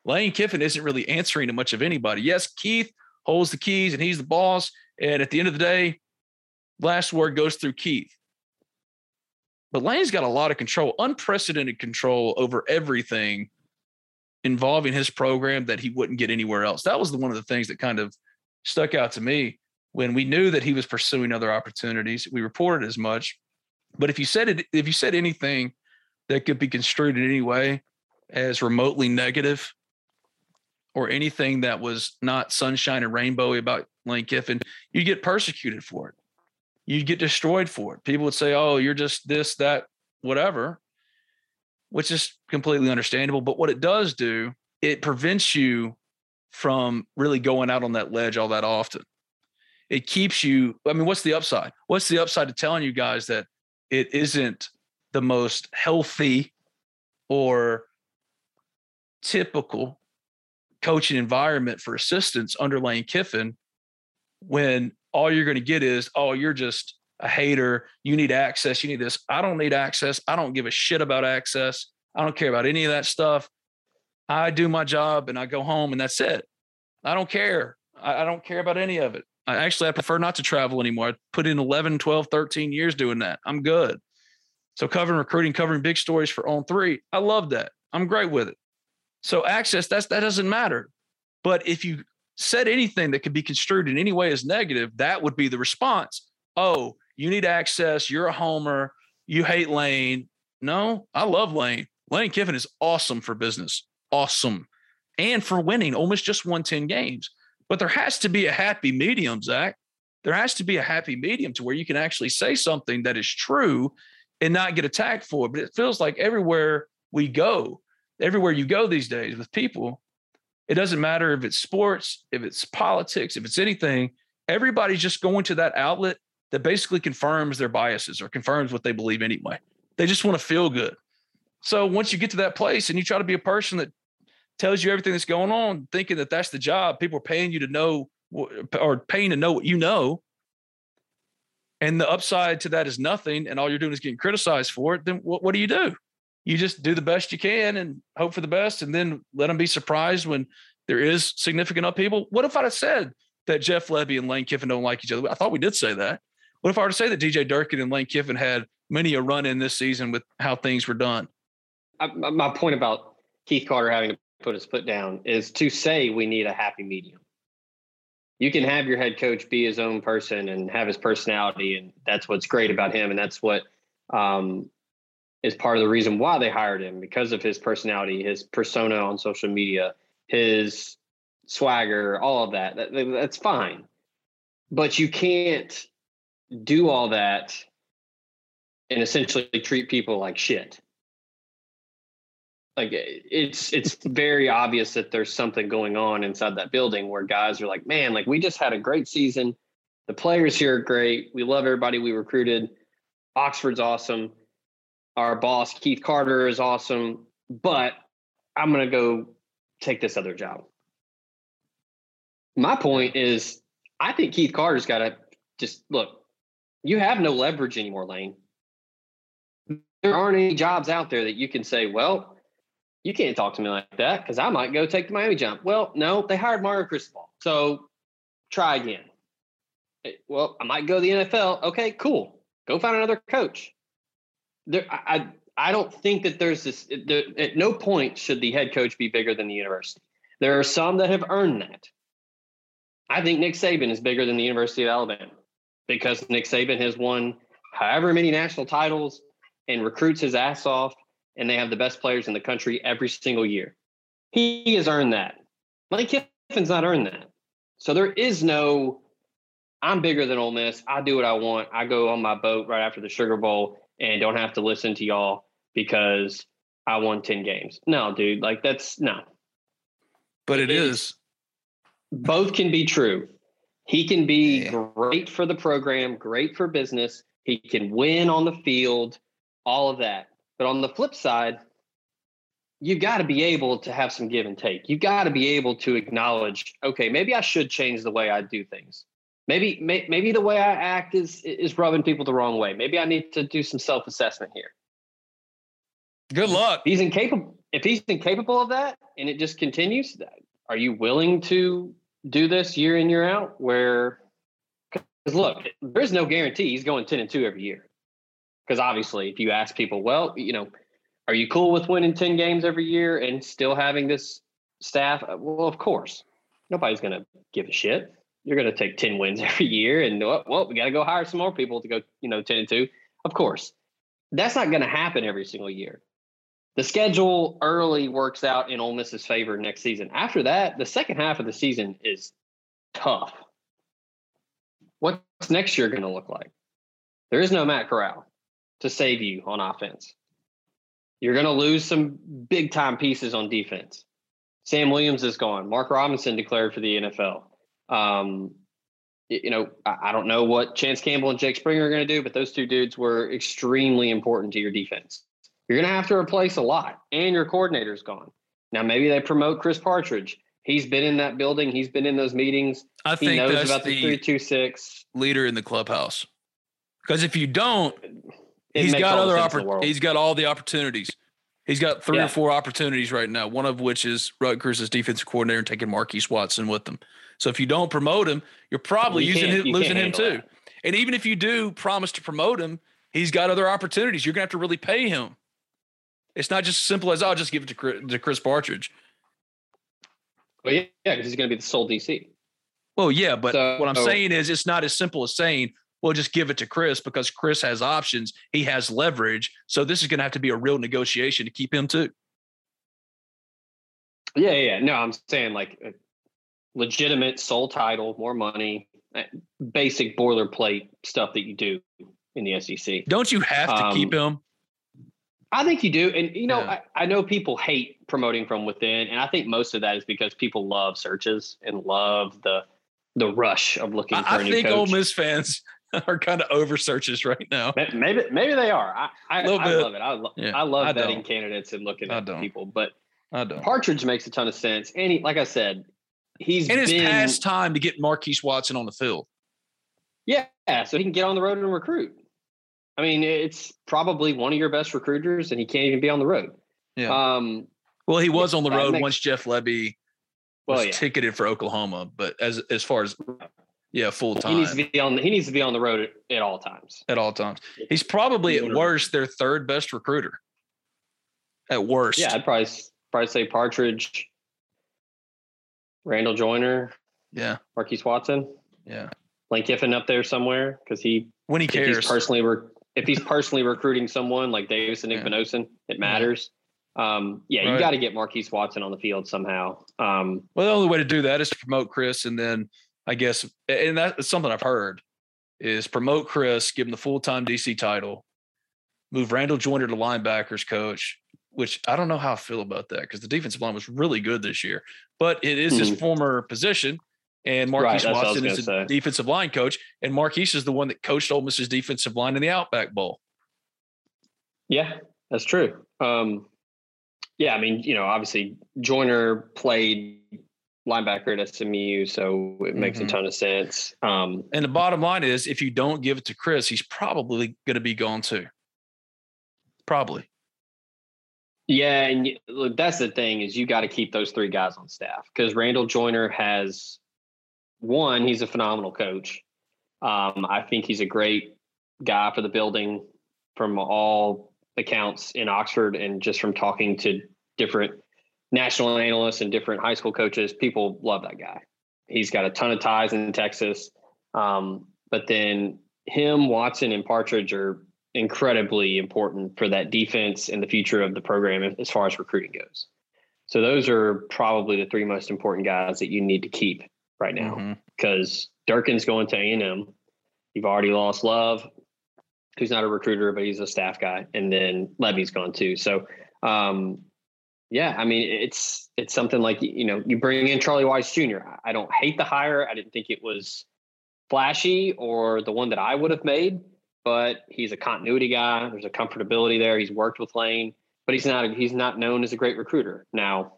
Lane Kiffin isn't really answering to much of anybody. Yes, Keith holds the keys and he's the boss. And at the end of the day, last word goes through Keith. But Lane's got a lot of control, unprecedented control over everything involving his program that he wouldn't get anywhere else. That was one of the things that kind of stuck out to me. When we knew that he was pursuing other opportunities, we reported as much. But if you said anything that could be construed in any way as remotely negative or anything that was not sunshine and rainbowy about Lane Kiffin, you'd get persecuted for it. You'd get destroyed for it. People would say, oh, you're just this, that, whatever, which is completely understandable. But what it does do, it prevents you from really going out on that ledge all that often. It keeps you – I mean, what's the upside? What's the upside to telling you guys that it isn't the most healthy or typical coaching environment for assistants under Lane Kiffin when all you're going to get is, oh, you're just a hater. You need access. You need this. I don't need access. I don't give a shit about access. I don't care about any of that stuff. I do my job and I go home and that's it. I don't care. I don't care about any of it. I prefer not to travel anymore. I put in 11, 12, 13 years doing that. I'm good. So covering recruiting, covering big stories for On3, I love that. I'm great with it. So access, that doesn't matter. But if you said anything that could be construed in any way as negative, that would be the response. Oh, you need access. You're a homer. You hate Lane. No, I love Lane. Lane Kiffin is awesome for business. Awesome. And for winning. Ole Miss just won 10 games. But there has to be a happy medium, Zach. There has to be a happy medium to where you can actually say something that is true and not get attacked for it. But it feels like everywhere you go these days with people, It doesn't matter if it's sports, if it's politics, if it's anything, everybody's just going to that outlet that basically confirms their biases or confirms what they believe anyway. They just want to feel good. So once you get to that place and you try to be a person that tells you everything that's going on, thinking that that's the job, people are paying you to know or paying to know what you know, and the upside to that is nothing, and all you're doing is getting criticized for it, then what do? You just do the best you can and hope for the best, and then let them be surprised when there is significant upheaval. What if I'd have said that Jeff Lebby and Lane Kiffin don't like each other? I thought we did say that. What if I were to say that DJ Durkin and Lane Kiffin had many a run in this season with how things were done? My point about Keith Carter having to put his foot down is to say we need a happy medium. You can have your head coach be his own person and have his personality, and that's what's great about him, and that's what is part of the reason why they hired him, because of his personality, his persona on social media, his swagger, all of that. That's fine. But you can't do all that and essentially treat people like shit. Like it's very obvious that there's something going on inside that building where guys are like, man, like we just had a great season. The players here are great. We love everybody we recruited. Oxford's awesome. Our boss, Keith Carter, is awesome, but I'm going to go take this other job. My point is, I think Keith Carter's got to just look, you have no leverage anymore, Lane. There aren't any jobs out there that you can say, well, you can't talk to me like that because I might go take the Miami job. Well, no, they hired Mario Cristobal, so try again. Well, I might go to the NFL. Okay, cool. Go find another coach. There, I don't think that there's this. At no point should the head coach be bigger than the university. There are some that have earned that. I think Nick Saban is bigger than the University of Alabama because Nick Saban has won however many national titles and recruits his ass off, and they have the best players in the country every single year. He has earned that. Lane Kiffin's not earned that. So there is no, I'm bigger than Ole Miss. I do what I want. I go on my boat right after the Sugar Bowl and don't have to listen to y'all because I won 10 games. No, dude, like that's no. But it is. Both can be true. He can be great for the program, great for business. He can win on the field, all of that. But on the flip side, you've got to be able to have some give and take. You've got to be able to acknowledge, okay, maybe I should change the way I do things. Maybe the way I act is rubbing people the wrong way. Maybe I need to do some self-assessment here. Good luck. If he's incapable of that and it just continues, are you willing to do this year in, year out? Because look, there's no guarantee he's going 10-2 every year. Because obviously, if you ask people, well, you know, are you cool with winning 10 games every year and still having this staff? Well, of course. Nobody's going to give a shit. You're going to take 10 wins every year and, well, we got to go hire some more people to go, 10-2. Of course, that's not going to happen every single year. The schedule early works out in Ole Miss's favor next season. After that, the second half of the season is tough. What's next year going to look like? There is no Matt Corral to save you on offense. You're going to lose some big time pieces on defense. Sam Williams is gone. Mark Robinson declared for the NFL. I don't know what Chance Campbell and Jake Springer are going to do, but those two dudes were extremely important to your defense. You're going to have to replace a lot, and your coordinator's gone. Now, maybe they promote Chris Partridge. He's been in that building. He's been in those meetings. I think he knows about the 326 leader in the clubhouse. Because if you don't, he's got all the opportunities. He's got three or four opportunities right now, one of which is Rutgers' defensive coordinator and taking Marquise Watson with them. So if you don't promote him, you're probably losing him too. That. And even if you do promise to promote him, he's got other opportunities. You're going to have to really pay him. It's not just simple as, I'll just give it to Chris Partridge. Well, because he's going to be the sole DC. Well, yeah, but what I'm saying is it's not as simple as saying, well, just give it to Chris, because Chris has options. He has leverage. So this is going to have to be a real negotiation to keep him too. Yeah. No, I'm saying like a legitimate sole title, more money, basic boilerplate stuff that you do in the SEC. Don't you have to keep him? I think you do. And, you know, I know people hate promoting from within. And I think most of that is because people love searches and love the rush of looking for a new coach. I think Ole Miss fans are kind of over searches right now. Maybe they are. I love it. I love vetting candidates and looking at people. But Partridge makes a ton of sense. And he, like I said, it's past time to get Marquise Watson on the field. Yeah, so he can get on the road and recruit. I mean, it's probably one of your best recruiters, and he can't even be on the road. Yeah. Well, he was on the road once Jeff Lebby was ticketed for Oklahoma, but as far as full time, he needs to be on the road at all times. At all times, he's probably at worst their third best recruiter. At worst, yeah, I'd probably say Partridge, Randall Joyner, Marquise Watson, Lane Kiffin up there somewhere because he cares. If he's personally recruiting someone like Davis and Nick Benosin, it matters. You got to get Marquise Watson on the field somehow. The only way to do that is to promote Chris. And then I guess, and that's something I've heard, is promote Chris, give him the full-time DC title, move Randall Joyner to linebackers coach, which I don't know how I feel about that because the defensive line was really good this year. But it is his former position. And Marquise Watson is the defensive line coach, and Marquise is the one that coached Ole Miss's defensive line in the Outback Bowl. Yeah, that's true. I mean, you know, obviously Joyner played linebacker at SMU, so it makes a ton of sense. And the bottom line is, if you don't give it to Chris, he's probably going to be gone too. Probably. Yeah, and look, that's the thing is you got to keep those three guys on staff because Randall Joyner has – one, he's a phenomenal coach. I think he's a great guy for the building from all accounts in Oxford and just from talking to different national analysts and different high school coaches. People love that guy. He's got a ton of ties in Texas. But then him, Watson, and Partridge are incredibly important for that defense and the future of the program as far as recruiting goes. So those are probably the three most important guys that you need to keep right now because Durkin's going to A&M. You've already lost Love, who's not a recruiter, but he's a staff guy. And then Levy's gone too. So, I mean, it's something like, you know, you bring in Charlie Weiss Jr. I don't hate the hire. I didn't think it was flashy or the one that I would have made, but he's a continuity guy. There's a comfortability there. He's worked with Lane, but he's not known as a great recruiter. Now,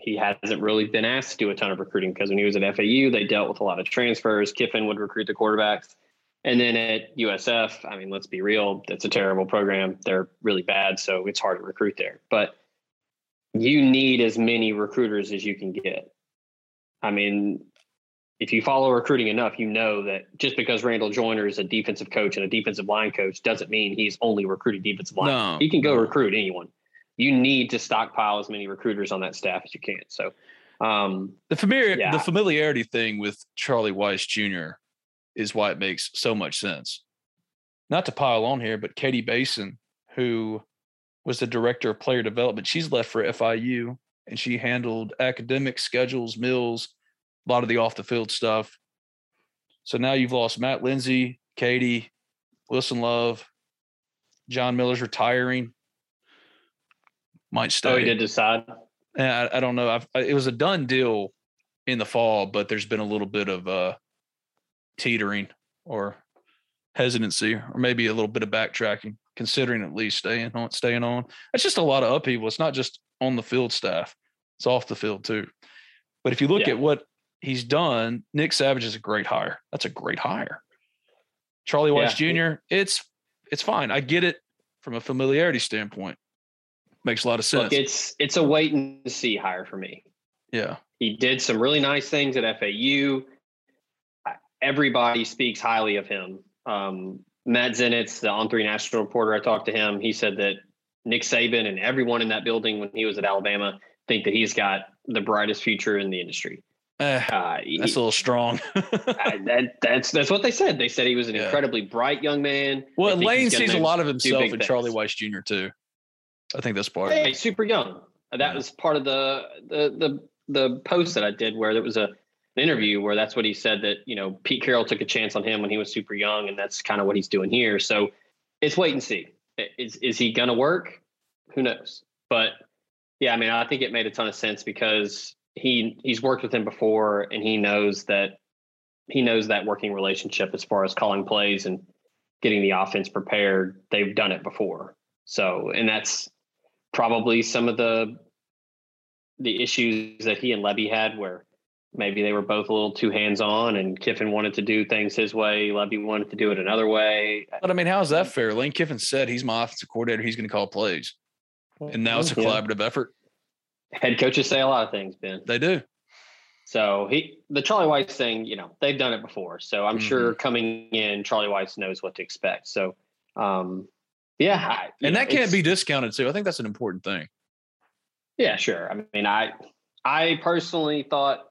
he hasn't really been asked to do a ton of recruiting because when he was at FAU, they dealt with a lot of transfers. Kiffin would recruit the quarterbacks. And then at USF, I mean, let's be real, that's a terrible program. They're really bad, so it's hard to recruit there. But you need as many recruiters as you can get. I mean, if you follow recruiting enough, you know that just because Randall Joyner is a defensive coach and a defensive line coach doesn't mean he's only recruiting defensive line. No. He can go recruit anyone. You need to stockpile as many recruiters on that staff as you can. So the familiarity thing with Charlie Weiss Jr. is why it makes so much sense. Not to pile on here, but Katie Basin, who was the director of player development, she's left for FIU and she handled academic schedules, meals, a lot of the off the field stuff. So now you've lost Matt Lindsay, Katie, Wilson Love, John Miller's retiring. Might study. Oh, he did decide. Yeah, I don't know. It was a done deal in the fall, but there's been a little bit of teetering or hesitancy, or maybe a little bit of backtracking, considering at least staying on. It's just a lot of upheaval. It's not just on the field staff; it's off the field too. But if you look at what he's done, Nick Savage is a great hire. That's a great hire. Charlie Weiss Jr. It's fine. I get it from a familiarity standpoint. Makes a lot of sense. Look, it's a wait and see hire for me. Yeah. He did some really nice things at FAU. Everybody speaks highly of him. Matt Zenitz, the On3 national reporter, I talked to him. He said that Nick Saban and everyone in that building when he was at Alabama think that he's got the brightest future in the industry. That's a little strong. That's what they said. They said he was an incredibly bright young man. Well, Lane sees a lot of himself in Charlie Weiss Jr. too. I think that's part of it. Super young. That was part of the post that I did where there was an interview where that's what he said that, you know, Pete Carroll took a chance on him when he was super young, and that's kind of what he's doing here. So it's wait and see. Is he going to work? Who knows? But yeah, I mean, I think it made a ton of sense because he's worked with him before, and he knows that working relationship as far as calling plays and getting the offense prepared. They've done it before. So, and that's probably some of the issues that he and Lebby had, where maybe they were both a little too hands-on, and Kiffin wanted to do things his way, Lebby wanted to do it another way. But I mean, how's that fair? Lane Kiffin said he's my offensive coordinator, he's going to call plays. And now it's a collaborative effort. Head coaches say a lot of things, Ben. They do. So the Charlie Weiss thing, you know, they've done it before. So I'm sure coming in, Charlie Weiss knows what to expect. So, and that can't be discounted too. I think that's an important thing. Yeah, sure. I mean, I personally thought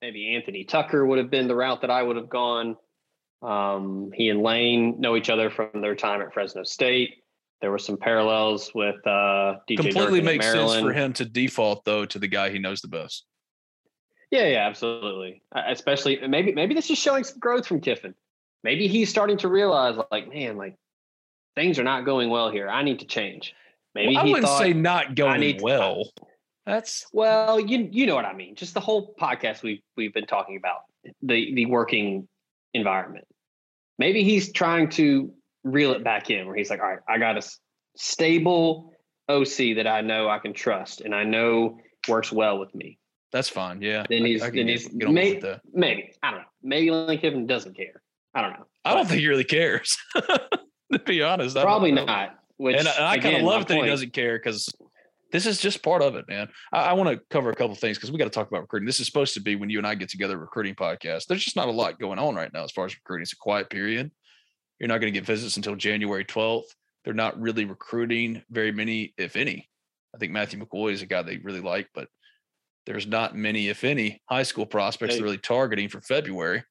maybe Anthony Tucker would have been the route that I would have gone. He and Lane know each other from their time at Fresno State. There were some parallels with DJ Completely Durkin makes sense for him to default, though, to the guy he knows the best. Yeah, absolutely. Especially maybe this is showing some growth from Kiffin. Maybe he's starting to realize, like, man, like, things are not going well here. I need to change. Maybe well, I wouldn't say not going well. That's well, you know what I mean. Just the whole podcast we've been talking about the working environment. Maybe he's trying to reel it back in, where he's like, all right, I got a stable OC that I know I can trust and I know works well with me. That's fine. Yeah. Then maybe I don't know. Maybe Lane Kiffin doesn't care. I don't know. I don't think he really cares. To be honest, probably not. Which, and I kind of love that he doesn't care, because this is just part of it, man. I want to cover a couple things because we got to talk about recruiting. This is supposed to be when you and I get together, a recruiting podcast. There's just not a lot going on right now as far as recruiting. It's a quiet period. You're not going to get visits until January 12th. They're not really recruiting very many, if any. I think Matthew McCoy is a guy they really like, but there's not many, if any, high school prospects they're really targeting for February.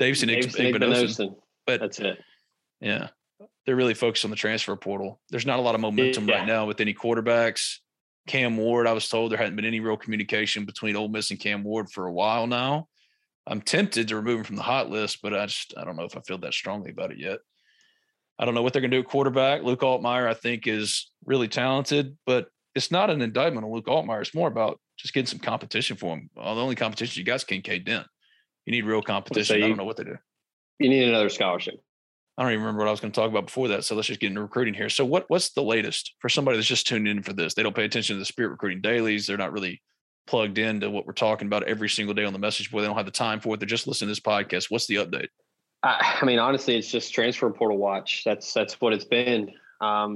Davidson. But that's it. Yeah. They're really focused on the transfer portal. There's not a lot of momentum right now with any quarterbacks. Cam Ward, I was told there hadn't been any real communication between Ole Miss and Cam Ward for a while now. I'm tempted to remove him from the hot list, but I don't know if I feel that strongly about it yet. I don't know what they're going to do at quarterback. Luke Altmaier, I think, is really talented, but it's not an indictment on Luke Altmaier. It's more about just getting some competition for him. Well, the only competition you got is Kincaid Dent. You need real competition. I don't know what they do. You need another scholarship. I don't even remember what I was going to talk about before that, so let's just get into recruiting here. So what's the latest for somebody that's just tuned in for this? They don't pay attention to the Spirit Recruiting Dailies. They're not really plugged into what we're talking about every single day on the message board. They don't have the time for it. They're just listening to this podcast. What's the update? I mean, honestly, it's just transfer portal watch. That's what it's been.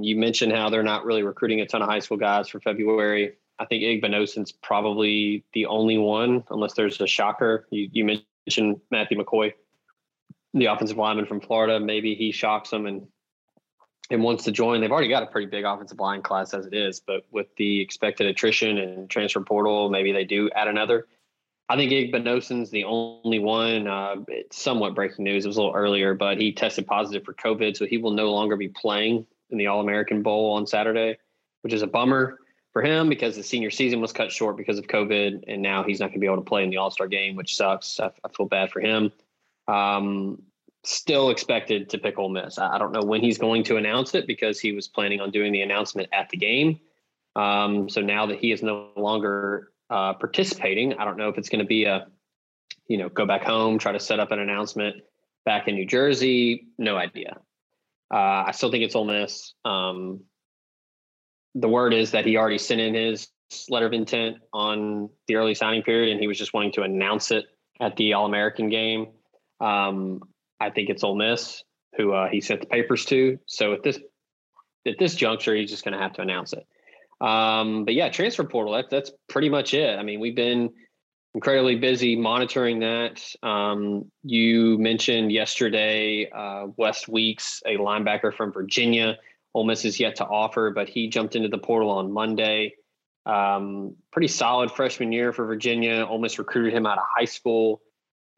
You mentioned how they're not really recruiting a ton of high school guys for February. I think Igbenosin's probably the only one, unless there's a shocker. You mentioned Matthew McCoy, the offensive lineman from Florida. Maybe he shocks them and wants to join. They've already got a pretty big offensive line class as it is, but with the expected attrition and transfer portal, maybe they do add another. I think Igbenosin's the only one. It's somewhat breaking news. It was a little earlier, but he tested positive for COVID, so he will no longer be playing in the All-American Bowl on Saturday, which is a bummer for him because the senior season was cut short because of COVID, and now he's not going to be able to play in the All-Star game, which sucks. I feel bad for him. Still expected to pick Ole Miss. I don't know when he's going to announce it because he was planning on doing the announcement at the game. So now that he is no longer participating, I don't know if it's going to be go back home, try to set up an announcement back in New Jersey. No idea. I still think it's Ole Miss. The word is that he already sent in his letter of intent on the early signing period, and he was just wanting to announce it at the All-American game. I think it's Ole Miss who he sent the papers to. So at this juncture, he's just going to have to announce it. But yeah, transfer portal, that's pretty much it. I mean, we've been incredibly busy monitoring that. You mentioned yesterday, West Weeks, a linebacker from Virginia. Ole Miss is yet to offer, but he jumped into the portal on Monday. Pretty solid freshman year for Virginia. Ole Miss recruited him out of high school.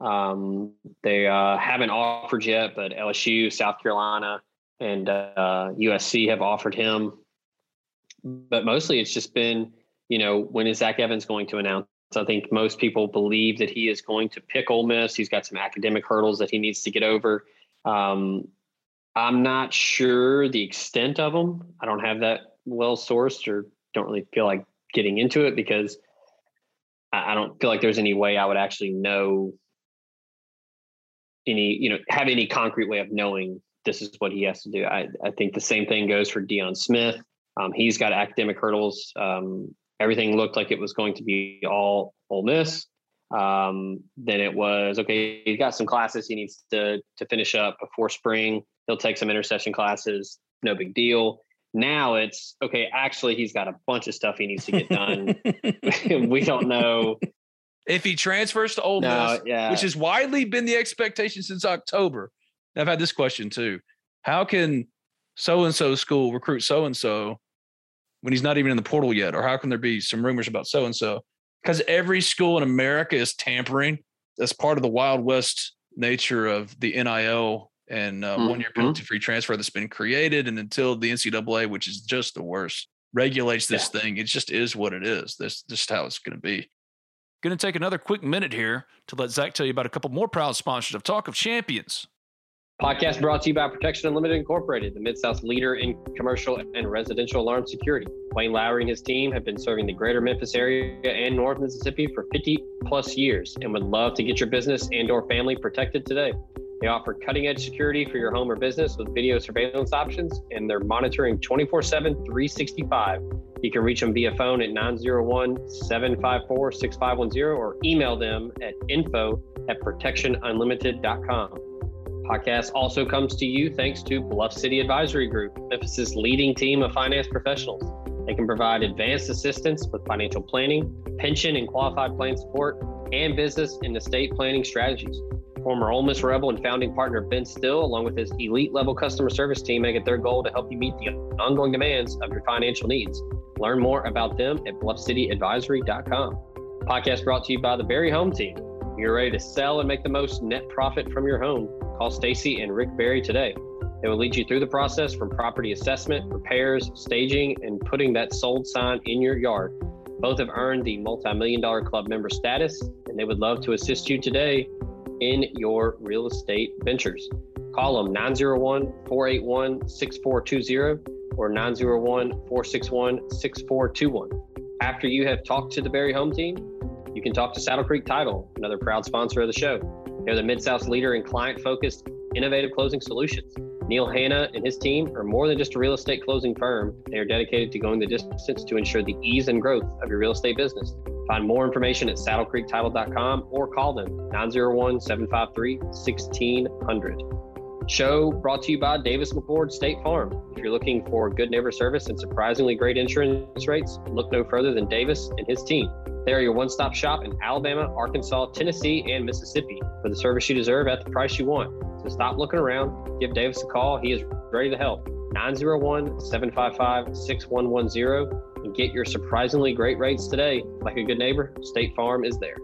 They haven't offered yet, but LSU, South Carolina, and USC have offered him. But mostly it's just been, when is Zach Evans going to announce? I think most people believe that he is going to pick Ole Miss. He's got some academic hurdles that he needs to get over. I'm not sure the extent of them. I don't have that well sourced, or don't really feel like getting into it, because I don't feel like there's any way I would actually know any, you know, have any concrete way of knowing this is what he has to do. I think the same thing goes for Deion Smith. He's got academic hurdles. Everything looked like it was going to be all Ole Miss. Then it was, okay, he's got some classes he needs to finish up before spring. He'll take some intercession classes. No big deal. Now it's, okay, actually, he's got a bunch of stuff he needs to get done. We don't know if he transfers to Ole Miss, which has widely been the expectation since October. I've had this question too. How can so-and-so school recruit so-and-so when he's not even in the portal yet? Or how can there be some rumors about so-and-so? Because every school in America is tampering. That's part of the Wild West nature of the NIL and one-year penalty-free transfer that's been created. And until the NCAA, which is just the worst, regulates this thing, it just is what it is. That's just how it's going to be. Going to take another quick minute here to let Zach tell you about a couple more proud sponsors of Talk of Champions. Podcast brought to you by Protection Unlimited Incorporated, the Mid-South leader in commercial and residential alarm security. Wayne Lowry and his team have been serving the greater Memphis area and North Mississippi for 50-plus years and would love to get your business and or family protected today. They offer cutting-edge security for your home or business with video surveillance options, and they're monitoring 24/7, 365. You can reach them via phone at 901-754-6510 or email them at info@protectionunlimited.com. Podcast also comes to you thanks to Bluff City Advisory Group, Memphis's leading team of finance professionals. They can provide advanced assistance with financial planning, pension and qualified plan support, and business and estate planning strategies. Former Ole Miss Rebel and founding partner Ben Still, along with his elite-level customer service team, make it their goal to help you meet the ongoing demands of your financial needs. Learn more about them at BluffCityAdvisory.com. Podcast brought to you by the Berry Home Team. You're ready to sell and make the most net profit from your home. Call Stacy and Rick Berry today. They will lead you through the process from property assessment, repairs, staging, and putting that sold sign in your yard. Both have earned the multi-million-dollar club member status, and they would love to assist you today in your real estate ventures. Call them 901-481-6420 or 901-461-6421. After you have talked to the Berry Home Team, you can talk to Saddle Creek Title, another proud sponsor of the show. They're the Mid-South's leader in client-focused, innovative closing solutions. Neil Hanna and his team are more than just a real estate closing firm. They are dedicated to going the distance to ensure the ease and growth of your real estate business. Find more information at saddlecreektitle.com or call them 901-753-1600. Show brought to you by Davis McFord State Farm. If you're looking for good neighbor service and surprisingly great insurance rates, look no further than Davis and his team. They are your one-stop shop in Alabama, Arkansas, Tennessee, and Mississippi for the service you deserve at the price you want. So stop looking around. Give Davis a call. He is ready to help. 901-755-6110. And get your surprisingly great rates today. Like a good neighbor, State Farm is there.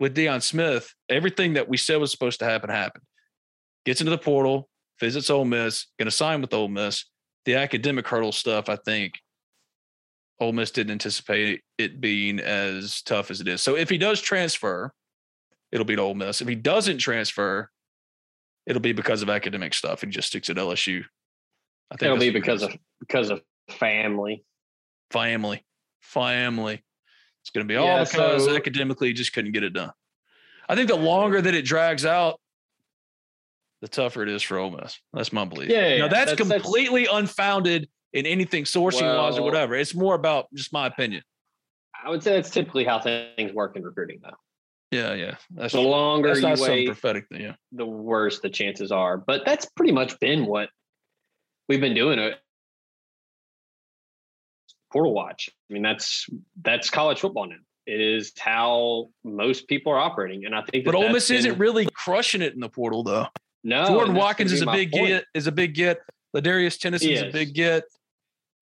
With Deion Smith, everything that we said was supposed to happen happened. Gets into the portal, visits Ole Miss, going to sign with Ole Miss. The academic hurdle stuff, I think Ole Miss didn't anticipate it being as tough as it is. So if he does transfer, it'll be to Ole Miss. If he doesn't transfer, it'll be because of academic stuff and just sticks at LSU. I think it'll be because of family. It's going to be all because academically just couldn't get it done. I think the longer that it drags out, the tougher it is for Ole Miss. That's my belief. Yeah, now, that's completely unfounded in anything sourcing-wise or whatever. It's more about just my opinion. I would say that's typically how things work in recruiting, though. Yeah. That's the longer that's you wait, prophetic thing, the worse the chances are. But that's pretty much been what we've been doing at Portal Watch. I mean, that's college football now. It is how most people are operating, and I think. But Ole Miss isn't really crushing it in the portal, though. No, Jordan Watkins is a big get. Ladarius Tennessee is a big get.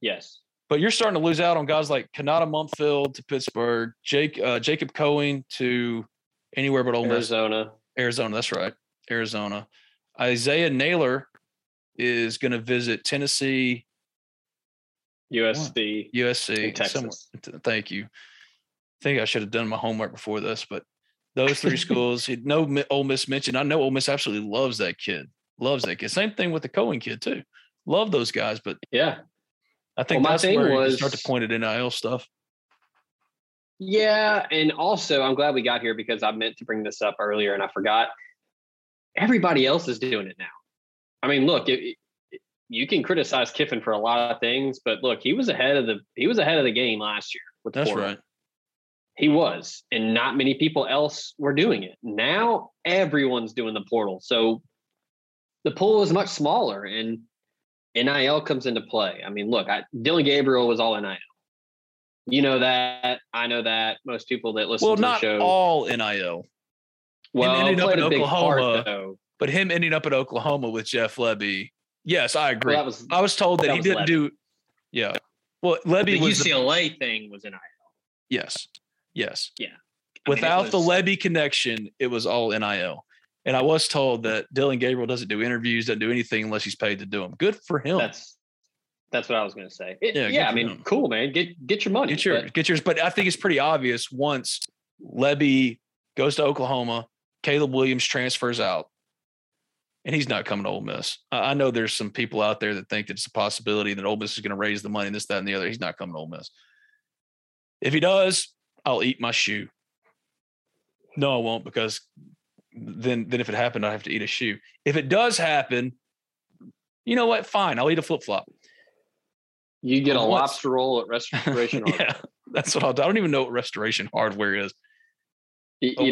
Yes. But you're starting to lose out on guys like Kanata Mumpfield to Pittsburgh, Jacob Cohen to anywhere but Ole Miss. Arizona, that's right. Arizona. Isaiah Naylor is going to visit Tennessee, USC, Texas. Thank you. think I should have done my homework before this, but those three schools, no Ole Miss mentioned. I know Ole Miss absolutely loves that kid. Same thing with the Cohen kid too. Love those guys, but yeah, I think that's where you start to point at NIL stuff. Yeah, and also I'm glad we got here because I meant to bring this up earlier and I forgot. Everybody else is doing it now. I mean, look, you can criticize Kiffin for a lot of things, but look, he was ahead of the game last year with the portal. That's right. He was, and not many people else were doing it. Now everyone's doing the portal, so the pool is much smaller, and NIL comes into play. I mean, look, Dylan Gabriel was all NIL. You know that. I know that. Most people that listen to the show. Well, not all NIL. Well, ended up in Oklahoma, but him ending up at Oklahoma with Jeff Lebby. Yes, I agree. Well, I was told that he didn't Lebby. Do. Yeah. Well, Lebby was the UCLA thing was NIL. Yes. Yeah. Without the Lebby connection, it was all NIL. And I was told that Dylan Gabriel doesn't do interviews, doesn't do anything unless he's paid to do them. Good for him. That's what I was going to say. Cool, man. Get your money. Get yours. But I think it's pretty obvious once Lebby goes to Oklahoma, Caleb Williams transfers out, and he's not coming to Ole Miss. I know there's some people out there that think that it's a possibility that Ole Miss is going to raise the money, and this, that, and the other. He's not coming to Ole Miss. If he does, I'll eat my shoe. No, I won't, because then if it happened, I'd have to eat a shoe. If it does happen, you know what? Fine, I'll eat a flip-flop. You get a lobster roll at Restoration Hardware. Yeah, that's what I'll do. I don't even know what Restoration Hardware is. I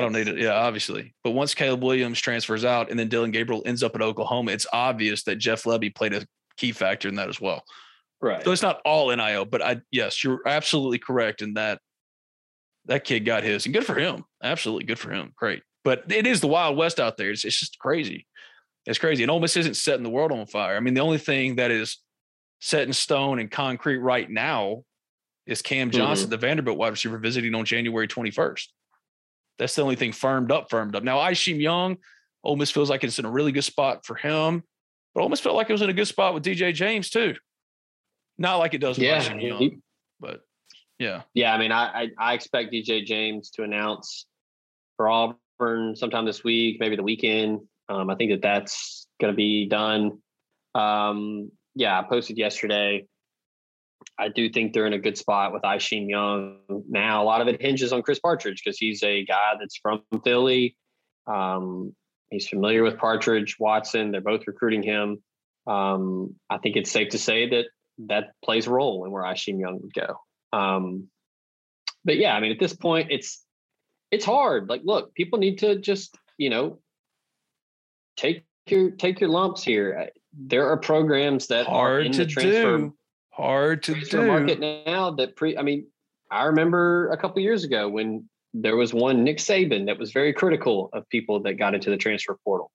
don't need it. Yeah, obviously. But once Caleb Williams transfers out and then Dylan Gabriel ends up at Oklahoma, it's obvious that Jeff Lebby played a key factor in that as well. Right. So it's not all NIL, but yes, you're absolutely correct in that that kid got his. And good for him. Absolutely good for him. Great. But it is the Wild West out there. It's just crazy. It's crazy. And Ole Miss isn't setting the world on fire. I mean, the only thing that is set in stone and concrete right now is Cam Johnson, the Vanderbilt wide receiver, visiting on January 21st. That's the only thing firmed up. Now, Isheem Young, Ole Miss feels like it's in a really good spot for him, but Ole Miss felt like it was in a good spot with DJ James too. Not like it does with Isheem Young, but yeah. Yeah, I mean, I expect DJ James to announce for Auburn sometime this week, maybe the weekend. I think that's going to be done. Yeah, I posted yesterday. I do think they're in a good spot with Isheem Young. Now, a lot of it hinges on Chris Partridge because he's a guy that's from Philly. He's familiar with Partridge, Watson. They're both recruiting him. I think it's safe to say that plays a role in where Isheem Young would go. But yeah, I mean, at this point, it's hard. Like, look, people need to just, take your lumps here. There are programs that are in the transfer market now that I remember a couple of years ago when there was one Nick Saban that was very critical of people that got into the transfer portal.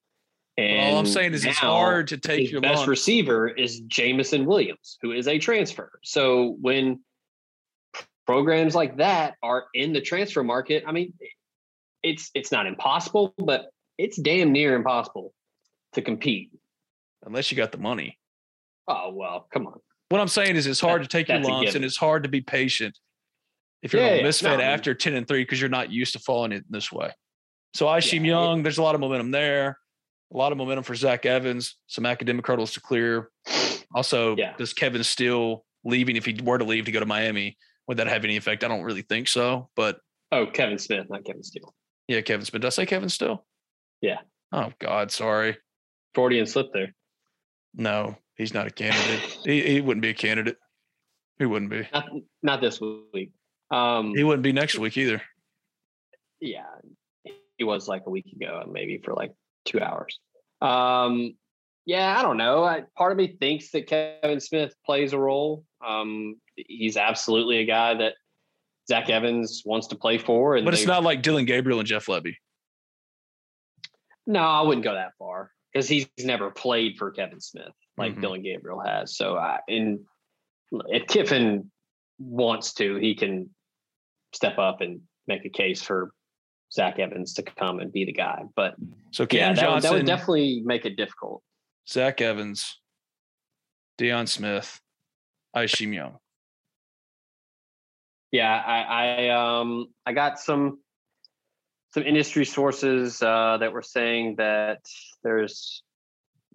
And all I'm saying is it's hard to take your best receiver is Jamison Williams, who is a transfer. So when programs like that are in the transfer market, I mean, it's not impossible, but it's damn near impossible to compete. Unless you got the money. Oh, well, come on. What I'm saying is it's hard to take your lumps and it's hard to be patient if you're a misfit after 10-3 because you're not used to falling in this way. So Isheem Young, there's a lot of momentum there. A lot of momentum for Zach Evans. Some academic hurdles to clear. Also, does Kevin Steele leaving, if he were to leave to go to Miami, would that have any effect? I don't really think so, but. Oh, Kevin Smith, not Kevin Steele. Yeah, Kevin Smith. Did I say Kevin Steele? Yeah. Oh, God, sorry. Freudian slip there. No, he's not a candidate. he wouldn't be a candidate. He wouldn't be. Not this week. He wouldn't be next week either. Yeah. He was like a week ago, maybe for like 2 hours. I don't know. Part of me thinks that Kevin Smith plays a role. He's absolutely a guy that Zach Evans wants to play for. But it's not like Dylan Gabriel and Jeff Lebby. No, I wouldn't go that far. Because he's never played for Kevin Smith like Dylan Gabriel has. So if Kiffin wants to, he can step up and make a case for Zach Evans to come and be the guy. But so Johnson, that would definitely make it difficult. Zach Evans, Deion Smith, Isheem Young. Yeah, I got some industry sources that were saying that there's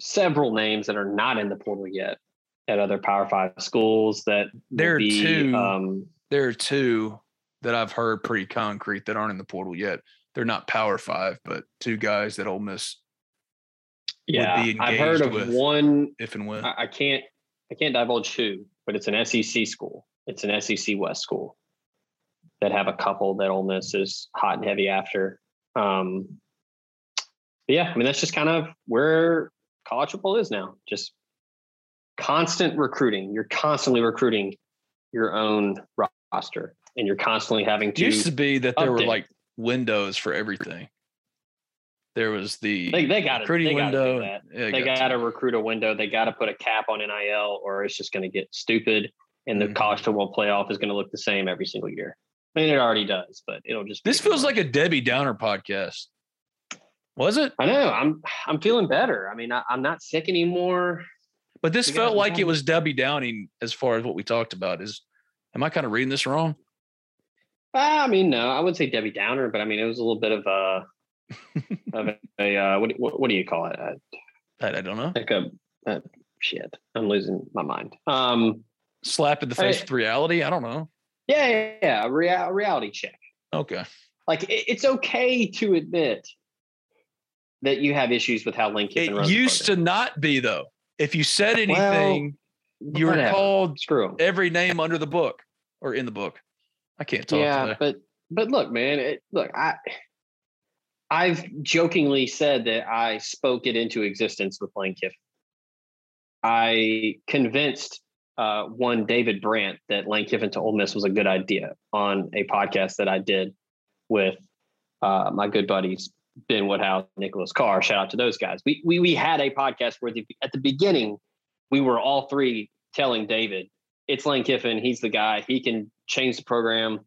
several names that are not in the portal yet at other Power Five schools. That there are two. There are two that I've heard pretty concrete that aren't in the portal yet. They're not Power Five, but two guys that Ole Miss. Yeah, would be engaged I've heard of with one. If and when I can't divulge who, but it's an SEC school. It's an SEC West school that have a couple that Ole Miss is hot and heavy after. Yeah, I mean, that's just kind of where college football is now. Just constant recruiting. You're constantly recruiting your own roster, and you're constantly having to. It used to be that there were like windows for everything. There was the recruiting window. They got to recruit a window. They got to put a cap on NIL, or it's just going to get stupid. And the college football playoff is going to look the same every single year. I mean, it already does, but it'll just. This feels like a Debbie Downer podcast. Was it? I know. I'm feeling better. I mean, I'm not sick anymore. But this felt like it was Debbie Downing as far as what we talked about. Am I kind of reading this wrong? I mean, no, I wouldn't say Debbie Downer, but I mean, it was a little bit of a what do you call it? I don't know. Like shit. I'm losing my mind. Slap in the face with reality. I don't know. Yeah. Reality check. Okay. Like it's okay to admit that you have issues with how Lane Kiffin runs. It used to not be though. If you said anything, you were called every name under the book or in the book. I can't talk. Yeah, today. But look, man. I've jokingly said that I spoke it into existence with Lane Kiffin. I convinced. One David Brandt that Lane Kiffin to Ole Miss was a good idea on a podcast that I did with my good buddies Ben Woodhouse, Nicholas Carr. Shout out to those guys. We had a podcast where at the beginning we were all three telling David it's Lane Kiffin, he's the guy, he can change the program.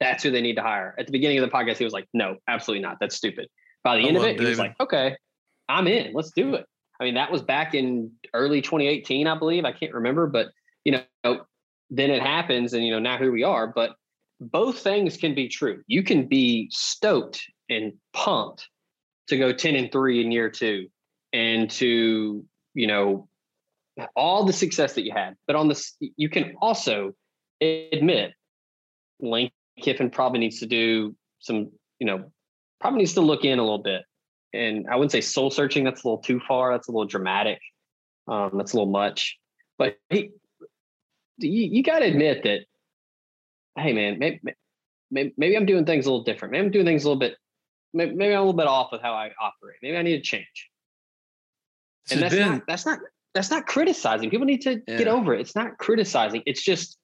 That's who they need to hire. At the beginning of the podcast, he was like, "No, absolutely not. That's stupid." By the end of it, David. He was like, "Okay, I'm in. Let's do it." I mean, that was back in early 2018, I believe. I can't remember, but, you know, then it happens and, you know, now here we are. But both things can be true. You can be stoked and pumped to go 10-3 in year two and to, you know, all the success that you had. But you can also admit Lane Kiffin probably needs to do some, you know, probably needs to look in a little bit. And I wouldn't say soul searching. That's a little too far. That's a little dramatic. That's a little much. But you got to admit that, hey, man, maybe I'm doing things a little different. Maybe I'm doing things a little bit. Maybe I'm a little bit off with how I operate. Maybe I need to change. And that's not criticizing. People need to get over it. It's not criticizing. It's just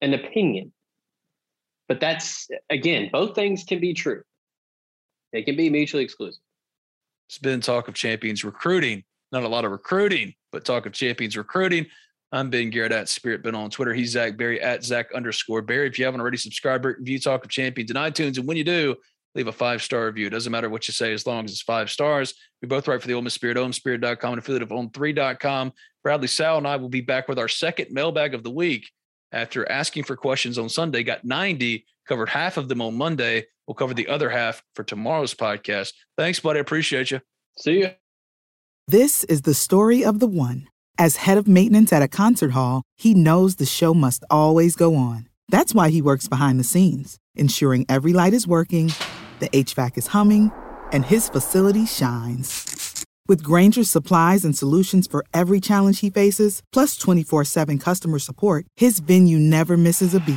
an opinion. But that's, again, both things can be true. They can be mutually exclusive. It's been Talk of Champions recruiting. Not a lot of recruiting, but Talk of Champions recruiting. I'm Ben Garrett at Spirit Ben on Twitter. He's Zach Berry at Zach_Berry. If you haven't already, subscribe, review Talk of Champions in iTunes. And when you do, leave a 5-star review. It doesn't matter what you say as long as it's 5 stars. We both write for the Ole Miss Spirit, OMSpirit.com, and affiliate of OM3.com. Bradley, Sal, and I will be back with our second mailbag of the week. After asking for questions on Sunday, got 90, covered half of them on Monday. We'll cover the other half for tomorrow's podcast. Thanks, buddy. Appreciate you. See you. This is the story of the one. As head of maintenance at a concert hall, he knows the show must always go on. That's why he works behind the scenes, ensuring every light is working, the HVAC is humming, and his facility shines. With Grainger's supplies and solutions for every challenge he faces, plus 24/7 customer support, his venue never misses a beat.